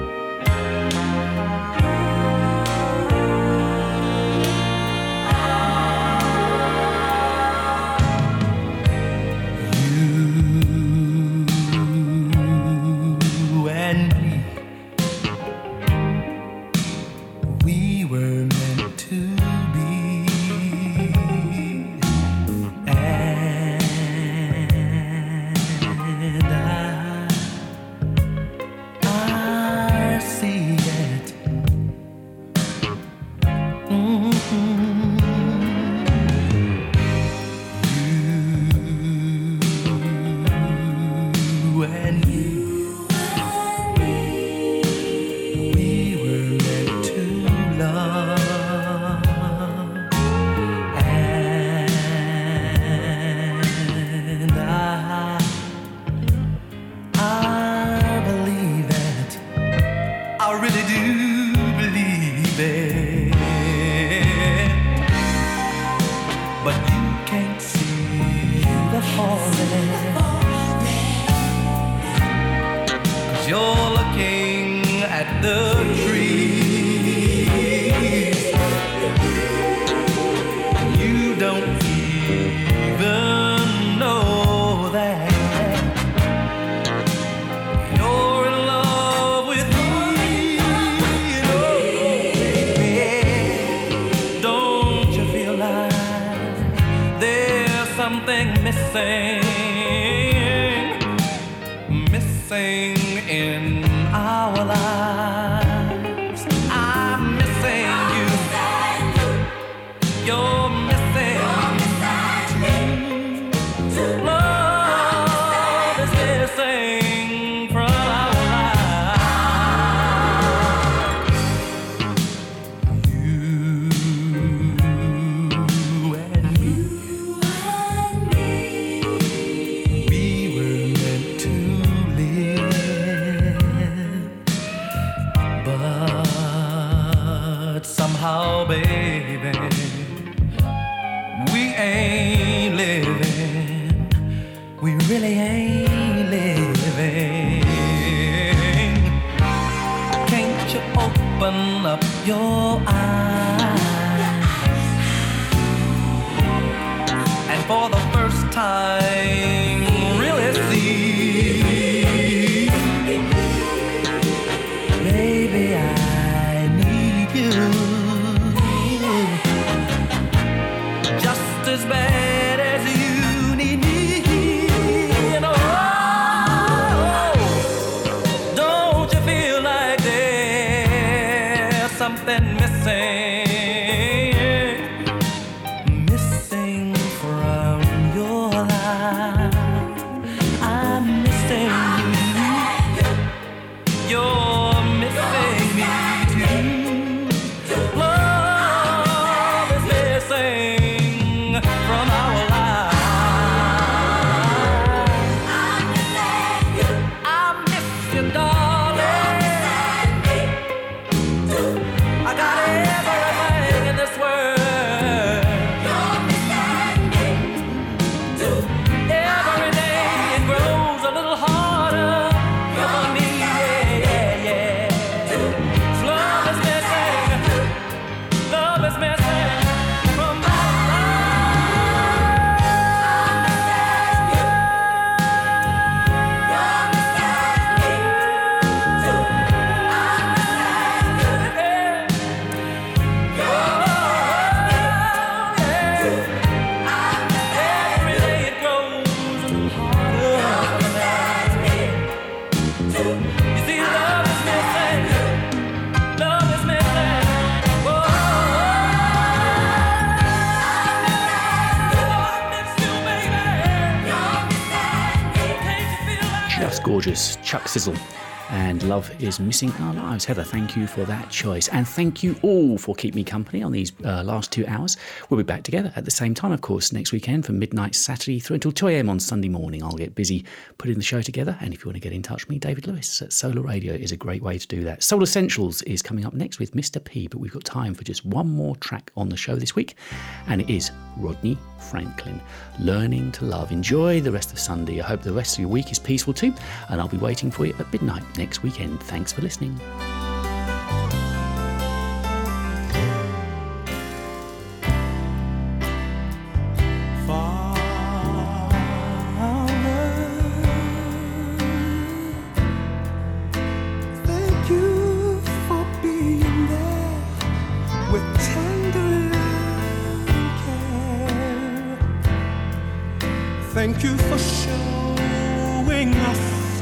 Chuck Cissel and Love Is Missing Our Lives. Heather, thank you for that choice. And thank you all for keeping me company on these uh, last two hours. We'll be back together at the same time, of course, next weekend from midnight Saturday through until two a.m. on Sunday morning. I'll get busy putting the show together. And if you want to get in touch with me, David Lewis at Solar Radio is a great way to do that. Soul Essentials is coming up next with Mister P, but we've got time for just one more track on the show this week, and it is Rodney Franklin, Learning to Love. Enjoy the rest of Sunday. I hope the rest of your week is peaceful too, and I'll be waiting for you at midnight next weekend. Thanks for listening. Thank you for showing us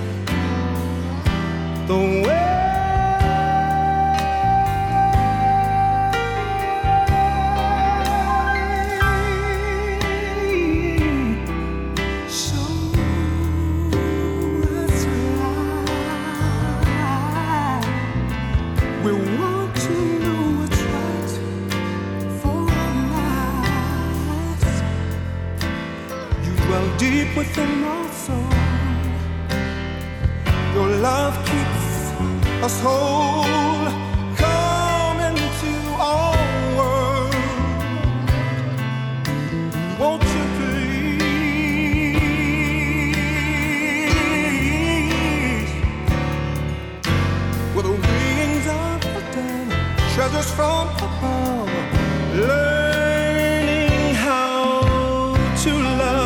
the way. Show us right. We want to know what's right for our lives. You dwell deep within our soul. Your love keeps us whole. Come into our world. Won't you please? With the wings of the dawn, treasures from above, learning how to love.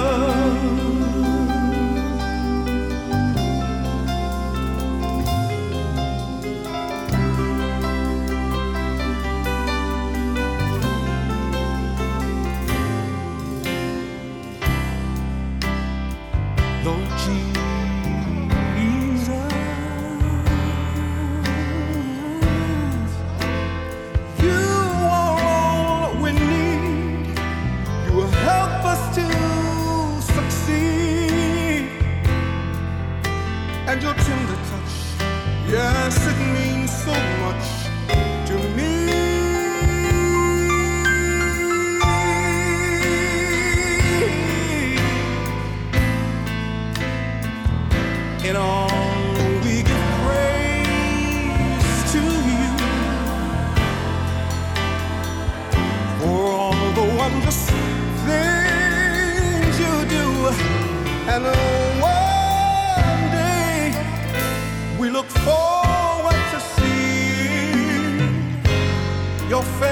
Yes, it means so much to me. In all we give praise to you for all the wondrous things you do, and one day we look forward. Your face.